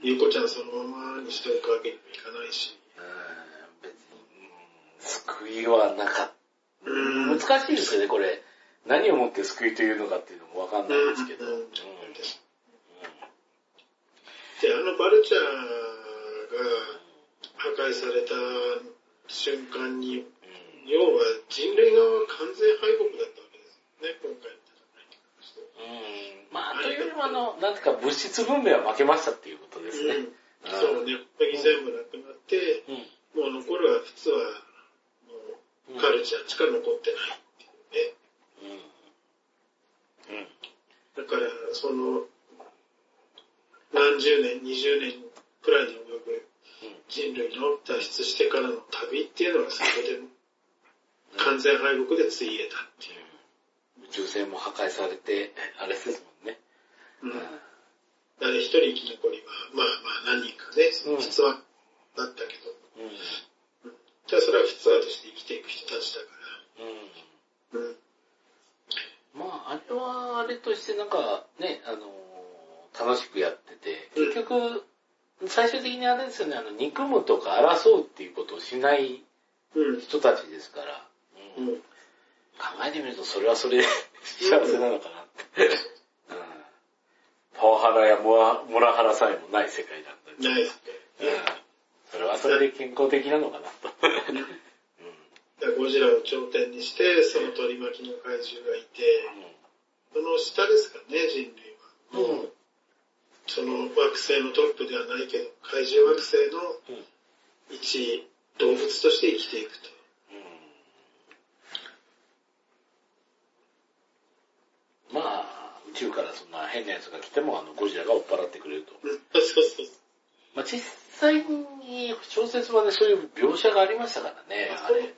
ゆうこちゃんそのままにしておくわけにもいかないし。別に、救いはなかった。難しいですよね、これ。何をもって救いというのかっていうのもわかんないんですけど。で、バルチャーが破壊された瞬間に、要は人類側は完全敗北だったわけですよね、今回の戦いに関して。まあ、というよりもなんていうか物質文明は負けましたっていうことですね。そうね、ここに全部なくなって、もう残るは普通は、カルチャーしか残ってないっていうね。だから、その、何十年、20年くらいに及ぶ人類の脱出してからの旅っていうのがそこで完全敗北でついえたっていう。宇宙船も破壊されて、あれですもんね。だから一人生き残りは、まあまあ何人かね、その普通はだったけど、じゃあそれは普通として生きていく人たちだから。まあ、あれはあれとしてなんかね、楽しくやってて、結局、最終的にあれですよね、憎むとか争うっていうことをしない人たちですから、考えてみるとそれはそれで幸せなのかなって。パワハラやモラハラさえもない世界だったんです。ないですね。それはそれで健康的なのかなと。ゴジラを頂点にして、その取り巻きの怪獣がいて、その下ですかね、人類。もう、その惑星のトップではないけど、怪獣惑星の一動物として生きていくと。まあ、宇宙からそんな変な奴が来ても、ゴジラが追っ払ってくれると。そうそう。まあ、実際に小説はね、そういう描写がありましたからね、あれ。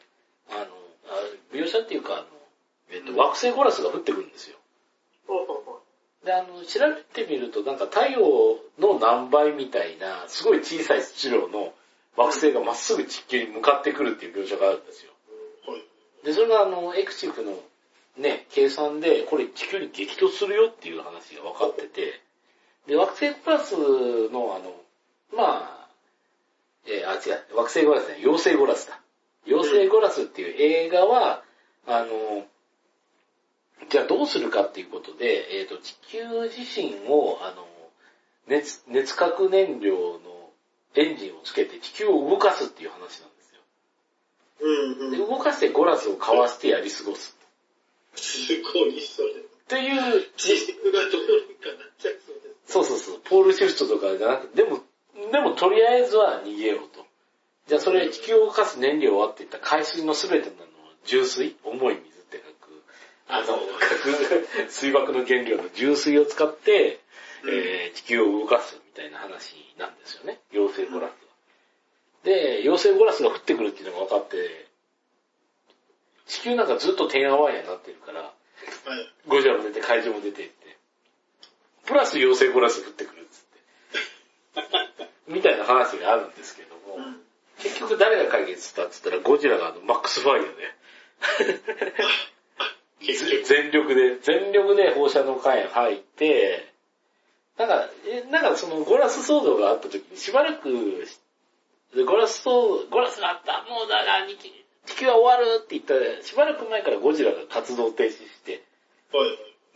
描写っていうか、惑星ゴラスが降ってくるんですよ。で、調べてみると、なんか太陽の何倍みたいな、すごい小さい質量の惑星がまっすぐ地球に向かってくるっていう描写があるんですよ。で、それがエクシフのね、計算で、これ地球に激突するよっていう話が分かってて、で、惑星プラスのまあ、違う、惑星ゴラスね、妖精ゴラスだ。妖精ゴラスっていう映画は、じゃあどうするかっていうことで、地球自身を、熱核燃料のエンジンをつけて地球を動かすっていう話なんですよ。で、動かしてゴラスをかわしてやり過ごす。すごい、それ。っていう。地球がどうにかなっちゃいそうです。そうそうそう。ポールシフトとかじゃなくて、でもとりあえずは逃げようと。じゃあそれ地球を動かす燃料はっていった海水のすべての重水、重い水。水爆の原料の重水を使って、地球を動かすみたいな話なんですよね。妖精ゴラスは。で、妖精ゴラスが降ってくるっていうのが分かって、地球なんかずっとてんやわんやになってるから、ゴジラも出て怪獣も出てって、プラス妖精ゴラス降ってくるっつって、みたいな話があるんですけども、うん、結局誰が解決したって言ったらゴジラがマックスファイアね。全力で放射能火炎入って、なんかそのゴラス騒動があった時にしばらく、ゴラスがあった、もうだな、地球は終わるって言ったら、しばらく前からゴジラが活動停止して、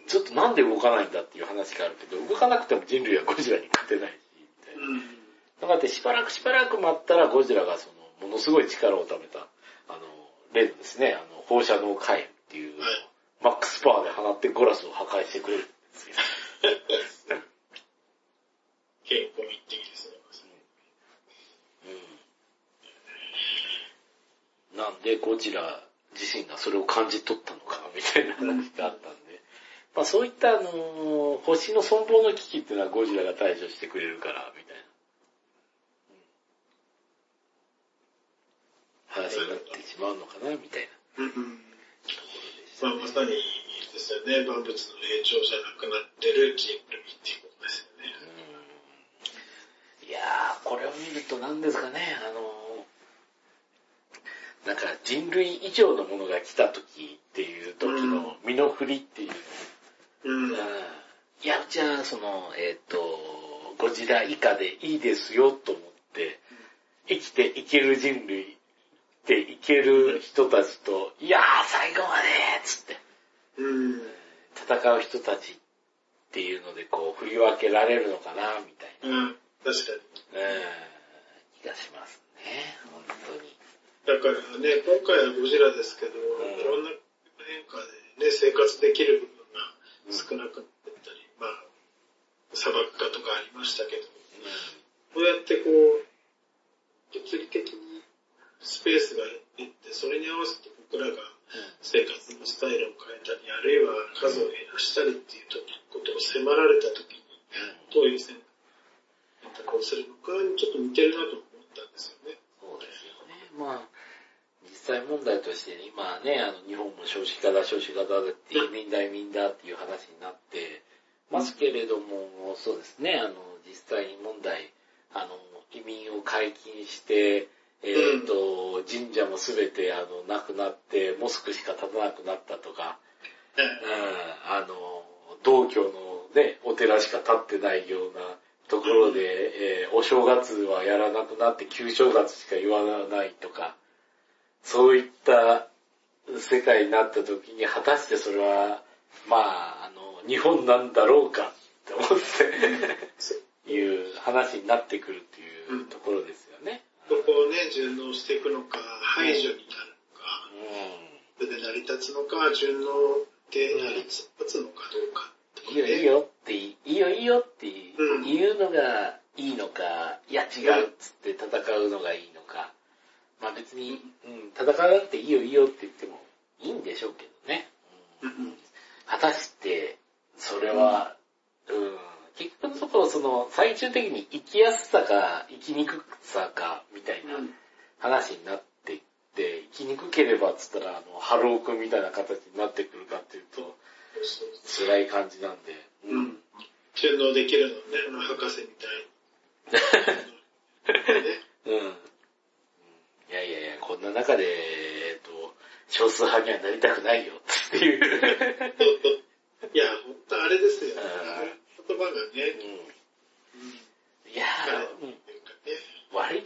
ちょっとなんで動かないんだっていう話があるけど、動かなくても人類はゴジラに勝てないし、みたいな。だからしばらく待ったらゴジラがその、ものすごい力をためた、例のですね、放射能火炎っていう、マックスパワーで放ってゴラスを破壊してくれるんですけど。結構一気にですね。うん。なんでゴジラ自身がそれを感じ取ったのかみたいな話があったんで、まあそういった星の存亡の危機っていうのはゴジラが対処してくれるからみたいな。話になってしまうのかなみたいな。うんうん。まあまさにですよね、万物の霊長じゃなくなってるキンプルミっていうことですよね。いやー、これを見ると何ですかね、なんか人類以上のものが来た時っていう時の身の振りっていう。うん。いや、じゃあその、ゴジラ以下でいいですよと思って、生きていける人類、っていける人たちと、いやー最後までーつって、戦う人たちっていうのでこう振り分けられるのかなみたいな。うん、確かに。気がしますね、本当に。だからね、今回はゴジラですけど、いろんな変化でね、生活できる部分が少なくなったり、まあ、砂漠化とかありましたけど、こうやってこう、物理的にスペースが減って、それに合わせて僕らが生活のスタイルを変えたり、あるいは数を減らしたりっていうことを迫られた時に、どういう選択をするのかにちょっと似てるなと思ったんですよね。そうですよね。まあ、実際問題として、ね、今ね、日本も少子化だって、移民だっていう話になってますけれども、そうですね、実際問題、移民を解禁して、神社もすべてなくなって、モスクしか立たなくなったとか、道教のね、お寺しか立ってないようなところで、お正月はやらなくなって旧正月しか言わないとか、そういった世界になった時に果たしてそれは、まあ、日本なんだろうかって思って、いう話になってくるっていうところですよね。どこをね、順応していくのか、排除になるのか、それで成り立つのか、順応で成り立つのかどうか、ね。いいよって言うのがいいのか、いや違うっつって戦うのがいいのか、まあ別に、戦わなくていいよって言ってもいいんでしょうけどね。果たして、それは、結局のところその最終的に生きやすさか生きにくさかみたいな話になっていって、生きにくければっつったらハロー君みたいな形になってくるかっていうと辛い感じなんで。うん。順応できるのね、博士みたいに。うん。いや、こんな中で、少数派にはなりたくないよっていう。いや、ほんとあれですよ。言葉がね、いやー、悪い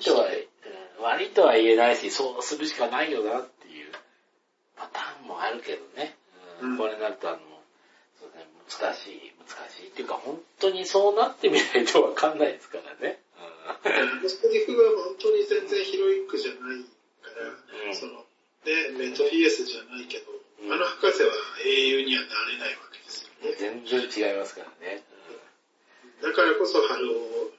とは言えないし、そうするしかないよなっていうパターンもあるけどね。これになるとそうね、難しいっていうか、本当にそうなってみないとわかんないですからね。セリフが本当に全然ヒロイックじゃないから、そのね、メトイエスじゃないけど、博士は英雄にはなれないわけですよね。全然違いますからね。だからこそハロー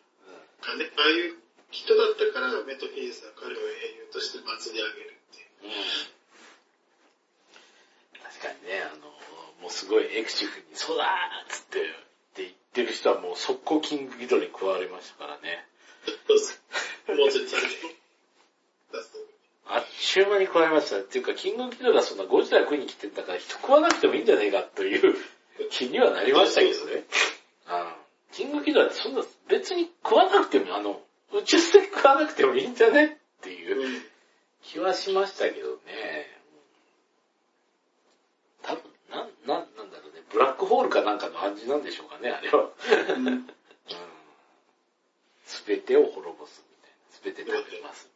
がね、ああいう人だったからメトフィースは彼を英雄として祭り上げるっていう。確かにね、もうすごいエクシフに、そうだーっつって言ってる人はもう速攻キングギドラに加わりましたからね。もうちょっとあっち週間に食われましたっていうか、キングギドラそんな5時台食いに来てんだから人食わなくてもいいんじゃねえかという気にはなりましたけどね。ああ、キングギドラってそんな別に食わなくても、宇宙船食わなくてもいいんじゃねっていう気はしましたけどね。多分、なんだろうね、ブラックホールかなんかの感じなんでしょうかね、あれは。すべ、うん、てを滅ぼすみたいな。すべて食べます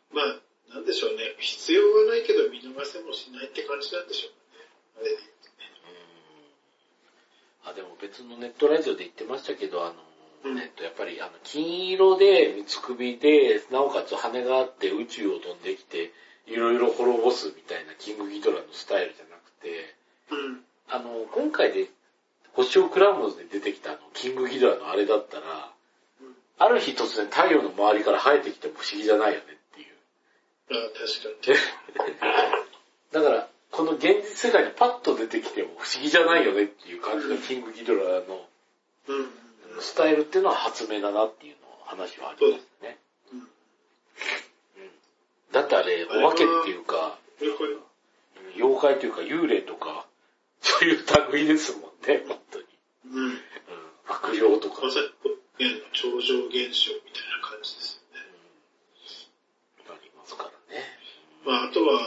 みたいな。うん、まあ、なんでしょうね。必要はないけど見逃せもしないって感じなんでしょうかね。あれで言ってね。うん。あ、でも別のネットラジオで言ってましたけど、やっぱり金色で三つ首で、なおかつ羽があって宇宙を飛んできて、いろいろ滅ぼすみたいなキングギドラのスタイルじゃなくて、うん、今回で星をくらむので出てきたキングギドラのあれだったら、うん、ある日突然太陽の周りから生えてきても不思議じゃないよねっていう。ああ、確かに。だから、この現実世界にパッと出てきても不思議じゃないよねっていう感じのキングギドラの、うんスタイルっていうのは発明だなっていうの話はありますね。うんうん、だってあれ、お化けっていうか、妖怪というか幽霊とか、そういう類ですもんね、本当に。うんうん、悪霊とか。まさに、超常現象みたいな感じですよね。うん、ありますからね。まあ、あとは、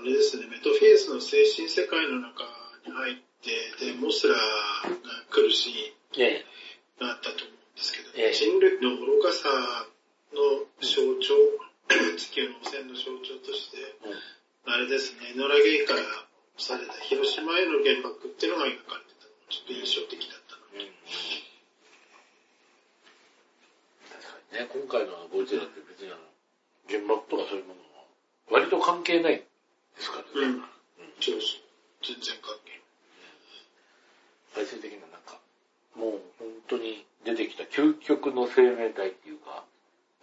あれですね、メトフィエスの精神世界の中に入って、で、モスラが苦しい。ねだったと思うんですけど、人類の愚かさの象徴、地球の汚染の象徴として、うん、あれですね、エノラ・ゲイからされた広島への原爆っていうのが描かれてたのがちょっと印象的だったので、うんうん、確かにね、今回のゴジラって別に原爆とかそういうものは割と関係ないですからね。うん、そうそう、全然関係ない。最終的ななんかもう本当に出てきた究極の生命体っていうか、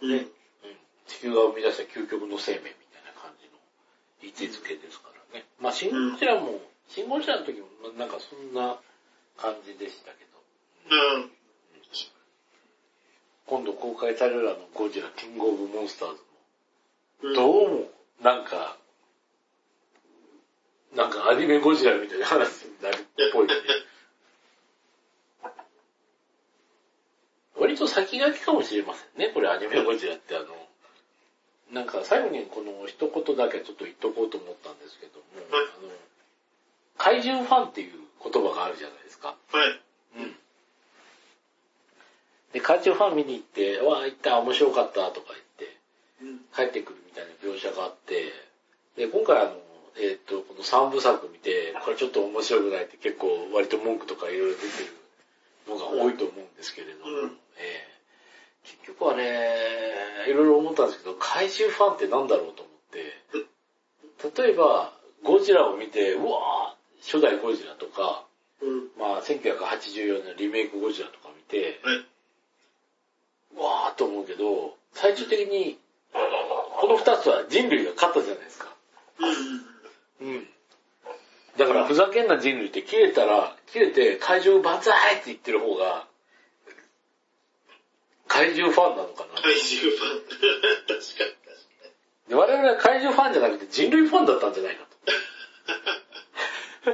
ね、うんうん、地球が生み出した究極の生命みたいな感じの位置づけですからね。まあシンゴジラも、シンゴジラの時もなんかそんな感じでしたけど、うんうん、今度公開されるゴジラキングオブモンスターズも、どうもなんかアニメゴジラみたいな話になるっぽい、ね。割と先書きかもしれませんね。これアニメゴジラってなんか最後にこの一言だけちょっと言っとこうと思ったんですけども、はい、怪獣ファンっていう言葉があるじゃないですか。はい。うん。で、怪獣ファン見に行って、わー行った、面白かったとか言って、帰ってくるみたいな描写があって、で、今回この3部作見て、これちょっと面白くないって結構割と文句とかいろいろ出てるのが多いと思うんですけれども、うん、結局はね、いろいろ思ったんですけど、怪獣ファンってなんだろうと思って、例えば、ゴジラを見て、うわー初代ゴジラとか、うん、まあ、1984年のリメイクゴジラとか見て、うん、うわーと思うけど、最終的に、この二つは人類が勝ったじゃないですか。うん。だから、ふざけんな人類って切れて怪獣万歳って言ってる方が、怪獣ファンなのかな。怪獣ファン。確かに。我々は怪獣ファンじゃなくて人類ファンだったんじゃないかと。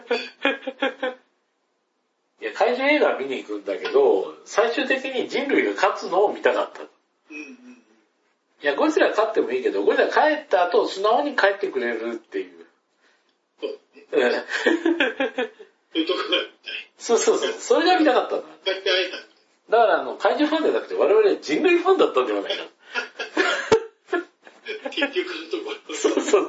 いや、怪獣映画見に行くんだけど、最終的に人類が勝つのを見たかった。うんうん、いや、ゴジラ勝ってもいいけど、ゴジラ帰った後、素直に帰ってくれるっていう。そうそうそう。それが見たかったんだ。だから怪獣ファンじゃなくて我々は人類ファンだったんではないか。結局のところ。そう。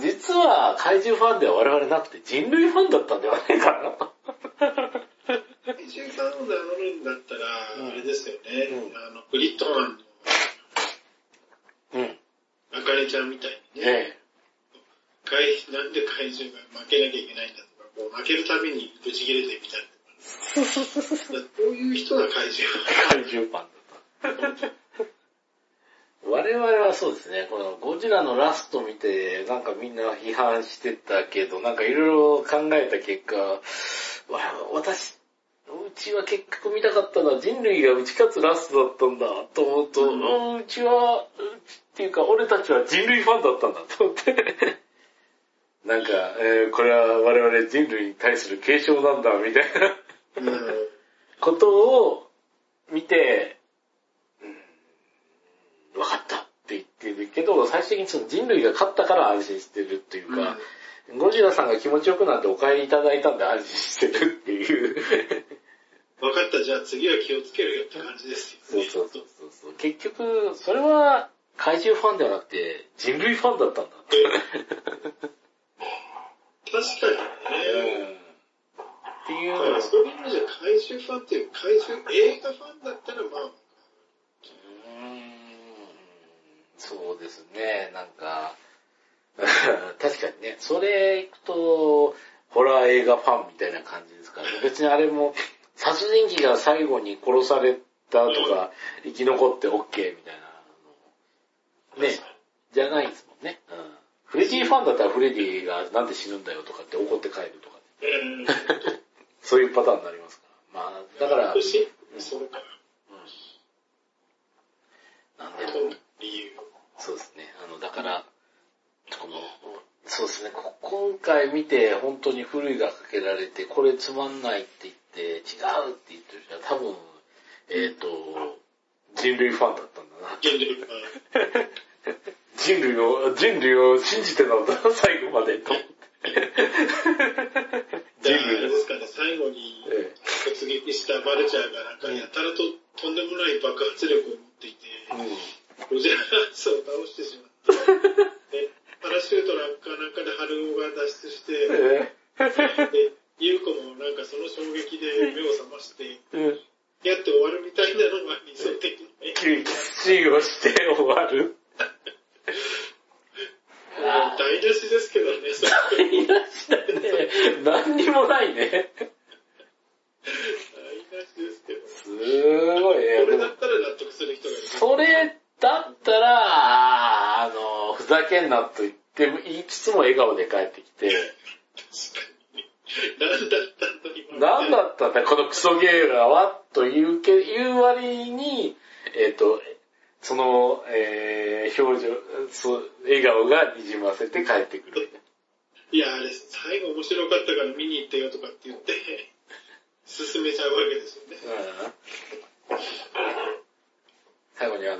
実は怪獣ファンでは我々なくて人類ファンだったんではないかな。怪獣ファンであるんだったら、あれですよね。うん、グリッドマンの、うん。あかねちゃんみたいにね。ねなんで怪獣が負けなきゃいけないんだとか、こう負けるたびにぶち切れてみたいな。こういう人が怪獣パンだった。我々はそうですね、このゴジラのラスト見て、なんかみんな批判してたけど、なんかいろいろ考えた結果、うちは結局見たかったのは人類が打ち勝つラストだったんだと思うと、うちは、っていうか俺たちは人類ファンだったんだと思ってなんか、これは我々人類に対する警鐘なんだみたいな、うん、ことを見て、うん、分かったって言ってるけど、最終的にその人類が勝ったから安心してるっていうか、うん、ゴジラさんが気持ちよくなってお帰りいただいたんで安心してるっていう分かったじゃあ次は気をつけるよって感じですよね。そうそうそうそう、結局それは怪獣ファンではなくて人類ファンだったんだ確かにね、っていうのはそういう意味じゃ怪獣ファンっていう怪獣映画ファンだったらまあそうですね、なんか確かにね、それいくとホラー映画ファンみたいな感じですから、ね、別にあれも殺人鬼が最後に殺されたとか、生き残って OK みたいなのね、じゃないんですもんね、うん。フレディファンだったらフレディがなんで死ぬんだよとかって怒って帰るとか、そういうパターンになりますから。まあ、だから、そうかな。なんでも、そうですね、だから、この、そうですね、今回見て本当に古いがかけられて、これつまんないって言って、違うって言ってる人は多分、人類ファンだったんだな。人類を信じてたんだな、最後までと。じゃあ、あれですかね、最後に突撃したバルチャーがなんかやたらととんでもない爆発力を持っていて、ロジャーハンスを倒してしまって、パラシュートなんかなんかでハルオが脱出して、優子もなんかその衝撃で目を覚まして、やって終わるみたいなのが理想的な救出をして終わる台無しですけどね、それ台無しだね何にもないね台無しですけど、すごいね、これだったら納得する人がいる、それだったらふざけんなと言って言いつつも笑顔で帰ってきて何だったんだこのクソゲーラーはという割に、その、表情、笑顔が滲ませて帰ってくる。いや、あれ、最後面白かったから見に行ってよとかって言って、進めちゃうわけですよね。うん、最後にあ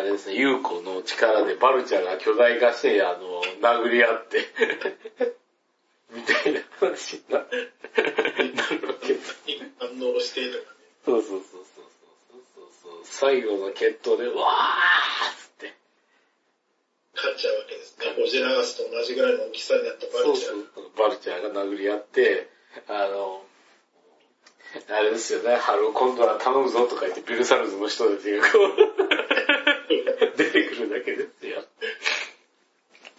れですね、優子の力でバルチャーが巨大化して、殴り合って。みたいな話になるわけです。反応している。そう。最後の決闘で、わーって。勝っちゃうわけですね。ゴジラガスと同じぐらいの大きさになったバルチャー。そう。バルチャーが殴り合って、あれですよね、春を今度は頼むぞとか言って、ビルサルズの人たちがこう、出てくるだけですよ。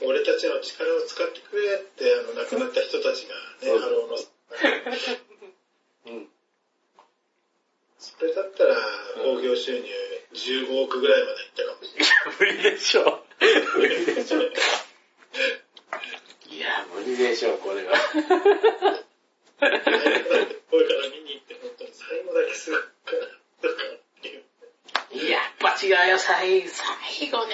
俺たちの力を使ってくれって、亡くなった人たちがね、ハローの。うん。それだったら、興行収入15億ぐらいまでいったかもしれない。いや、無理でしょ。いや、無理でしょ、これは。これから見に行って、本当に最後だけすごいから。いや、やっぱ違うよ、最後ね。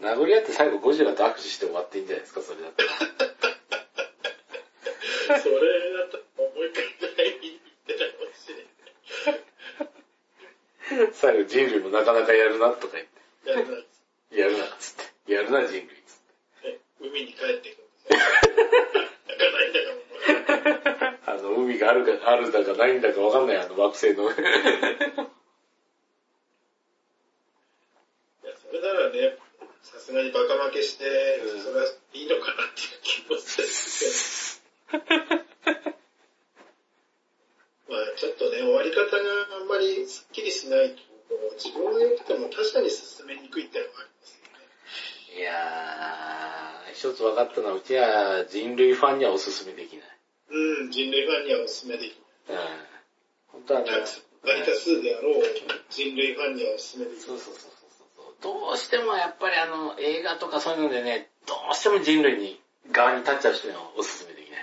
殴り合って最後ゴジラと握手して終わっていいんじゃないですか、それだったら。それだったらもう一回ぐらいに行ってたかもしれない。最後人類もなかなかやるなとか言って。やるなっつって。やるな人類っつって。海に帰ってくる。泣かないんだかも。海があるんだかないんだかわかんない、惑星の。さすがにバカ負けして、それはいいのかなっていう気持ちですけど。まあちょっとね、終わり方があんまりスッキリしないと、自分が良くても他者に進めにくいっていうのがありますね。いやー、一つ分かったのは、うちは人類ファンにはおすすめできない。うん、人類ファンにはおすすめできない。うん。本当はね。大多数であろう人類ファンにはおすすめできない。そう。どうしてもやっぱり映画とかそういうのでね、どうしても人類に側に立っちゃう人にはおすすめできない。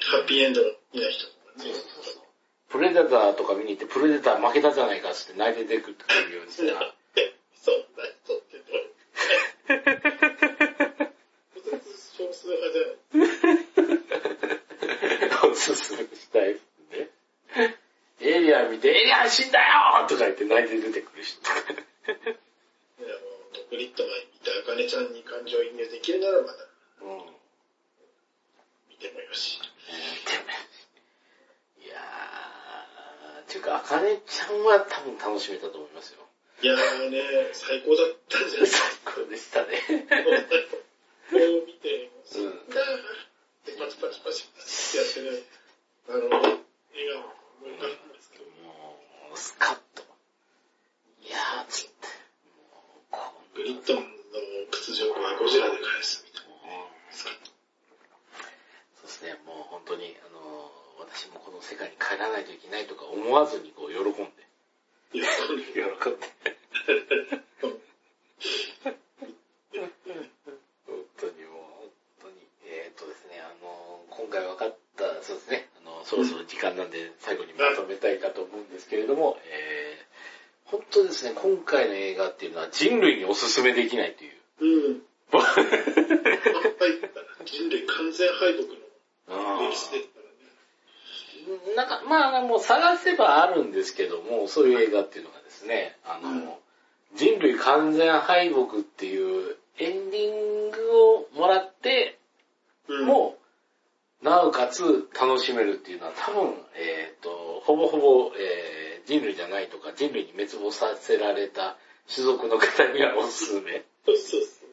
ハッピーエンドの好きな人。そう。プレデターとか見に行って、プレデター負けたじゃないかって泣いて出てくるようにしてな。そんな人って誰少数派じゃないおすすめしたいですね。エイリアン見て、エイリアン死んだよとか言って泣いて出てくる人。いや、グリッドマン見たあかねちゃんに感情移入できるならまだ。うん。見てもよし。いやー、っていうか、あかねちゃんは多分楽しめたと思いますよ。いやーね、最高だったんじゃないですか。最高でしたね。これを見て、死んだってパチパチパチパチやってね、映画も思い浮かぶんですけど。もう、スカッと。いやー、ちょっと。グリッドンの屈辱はゴジラで返すみたいな、ね。そうですね、もう本当に、私もこの世界に帰らないといけないとか思わずにこう喜んで。喜んで。そろそろ時間なんで最後にまとめたいかと思うんですけれども、本当ですね、今回の映画っていうのは人類におすすめできないという。うん。人類完全敗北の歴史ですからね。なんか、まあ、もう探せばあるんですけども、そういう映画っていうのがですね、人類完全敗北っていうエンディングをもらって、もう、なおかつ楽しめるっていうのは多分、ほぼほぼ、人類じゃないとか人類に滅亡させられた種族の方にはおすすめ。そうそうそう。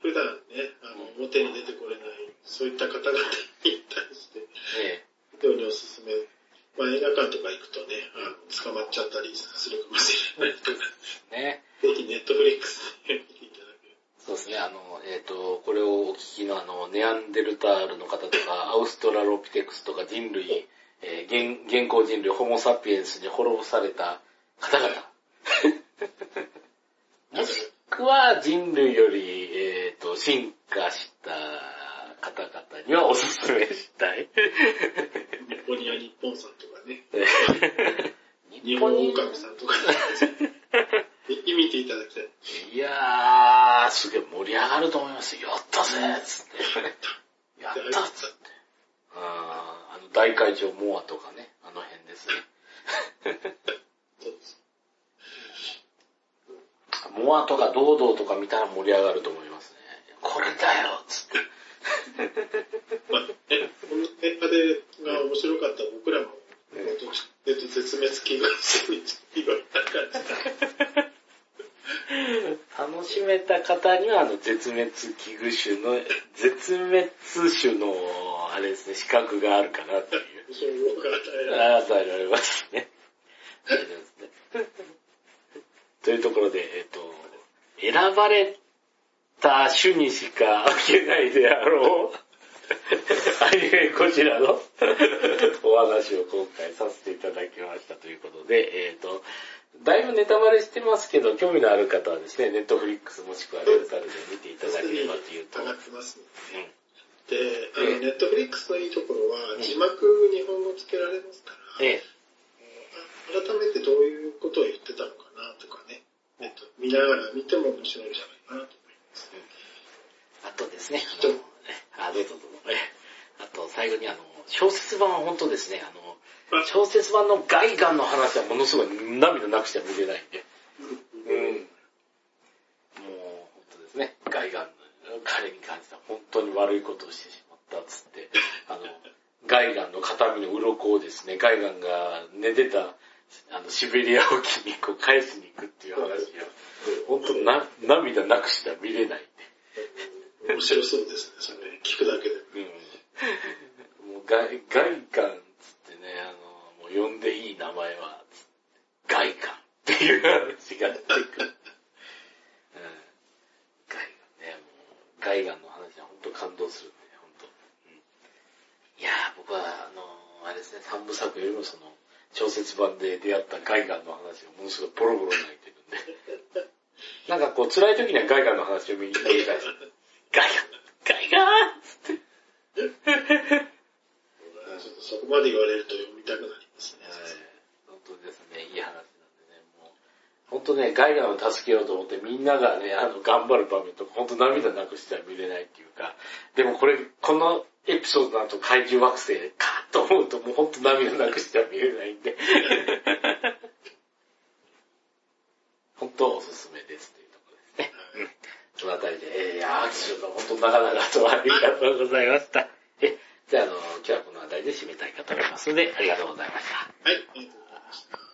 普段ね、表に出てこれない、そういった方々に対して、本当におすすめ。まあ映画館とか行くとね、捕まっちゃったりするかもしれないとかね。ぜひネットフリックスで見ていただける。そうですね、これをお聞きのネアンデルタールの方とか、アウストラロピテクスとか人類、現行人類、ホモサピエンスに滅ぼされた方々。もしくは人類より、進化した方々にはおすすめしたい。日本には日本さんとかね。日本オオカミさんとかね。見ていただきたい。いやー、すげえ盛り上がると思いますよ。やったぜーつって。やったっつって。大会長モアとかね、あの辺ですね。モアとか堂々とか見たら盛り上がると思いますね。これだよつって。まあ、この映画が面白かった僕らも、絶滅危惧種に言われた感じ。楽しめた方には絶滅危惧種の、絶滅種の、あれですね、資格があるかなっていう。与えられますね。というところで、選ばれた種にしか開けないであろう。アニメこちらのお話を今回させていただきましたということで、だいぶネタバレしてますけど、興味のある方はですね、ネットフリックスもしくはレンタルで見ていただければというと。上がってますね。うん、で、ネットフリックスのいいところは、字幕日本語つけられますから、改めてどういうことを言ってたのかなとかね、見ながら見ても面白いんじゃないかなと思います、ね。あとですね、あと最後に小説版は本当ですね、小説版のガイガンの話はものすごい涙なくちゃ見れないんで。うん。もう本当ですね、ガイガンの彼に関しては本当に悪いことをしてしまったっつって、ガイガンの片身の鱗をですね、ガイガンが寝てたシベリア沖にこう返しに行くっていう話は、本当涙なくしては見れないんで。面白そうですね、それ聞くだけで。うん。もうガイガンつってね、もう呼んでいい名前は、ガイガンっていう話が出てくる。うん。ガイガンね、もう、ガイガンの話は本当感動するね、本当。うん、いやー、僕はあれですね、3部作よりもその、小説版で出会ったガイガンの話がものすごいボロボロ泣いてるんで。なんかこう、辛い時にはガイガンの話を見に行きたい。ガイガーンつって。ちょっとそこまで言われると読みたくなりますね。はい、本当ですね。いい話なんでね、もう本当ね、ガイアを助けようと思ってみんながね、頑張る場面とか本当涙なくしては見れないっていうか、でもこのエピソードの後怪獣惑星かと思うともう本当涙なくしては見れないんで、本当おすすめですというところですね。うん、そのあたりで、アクションの本当長々とありがとうございました。じゃあ、今日はこのあたりで締めたいかと思いますので、ありがとうございました。はい、ありがとうございました。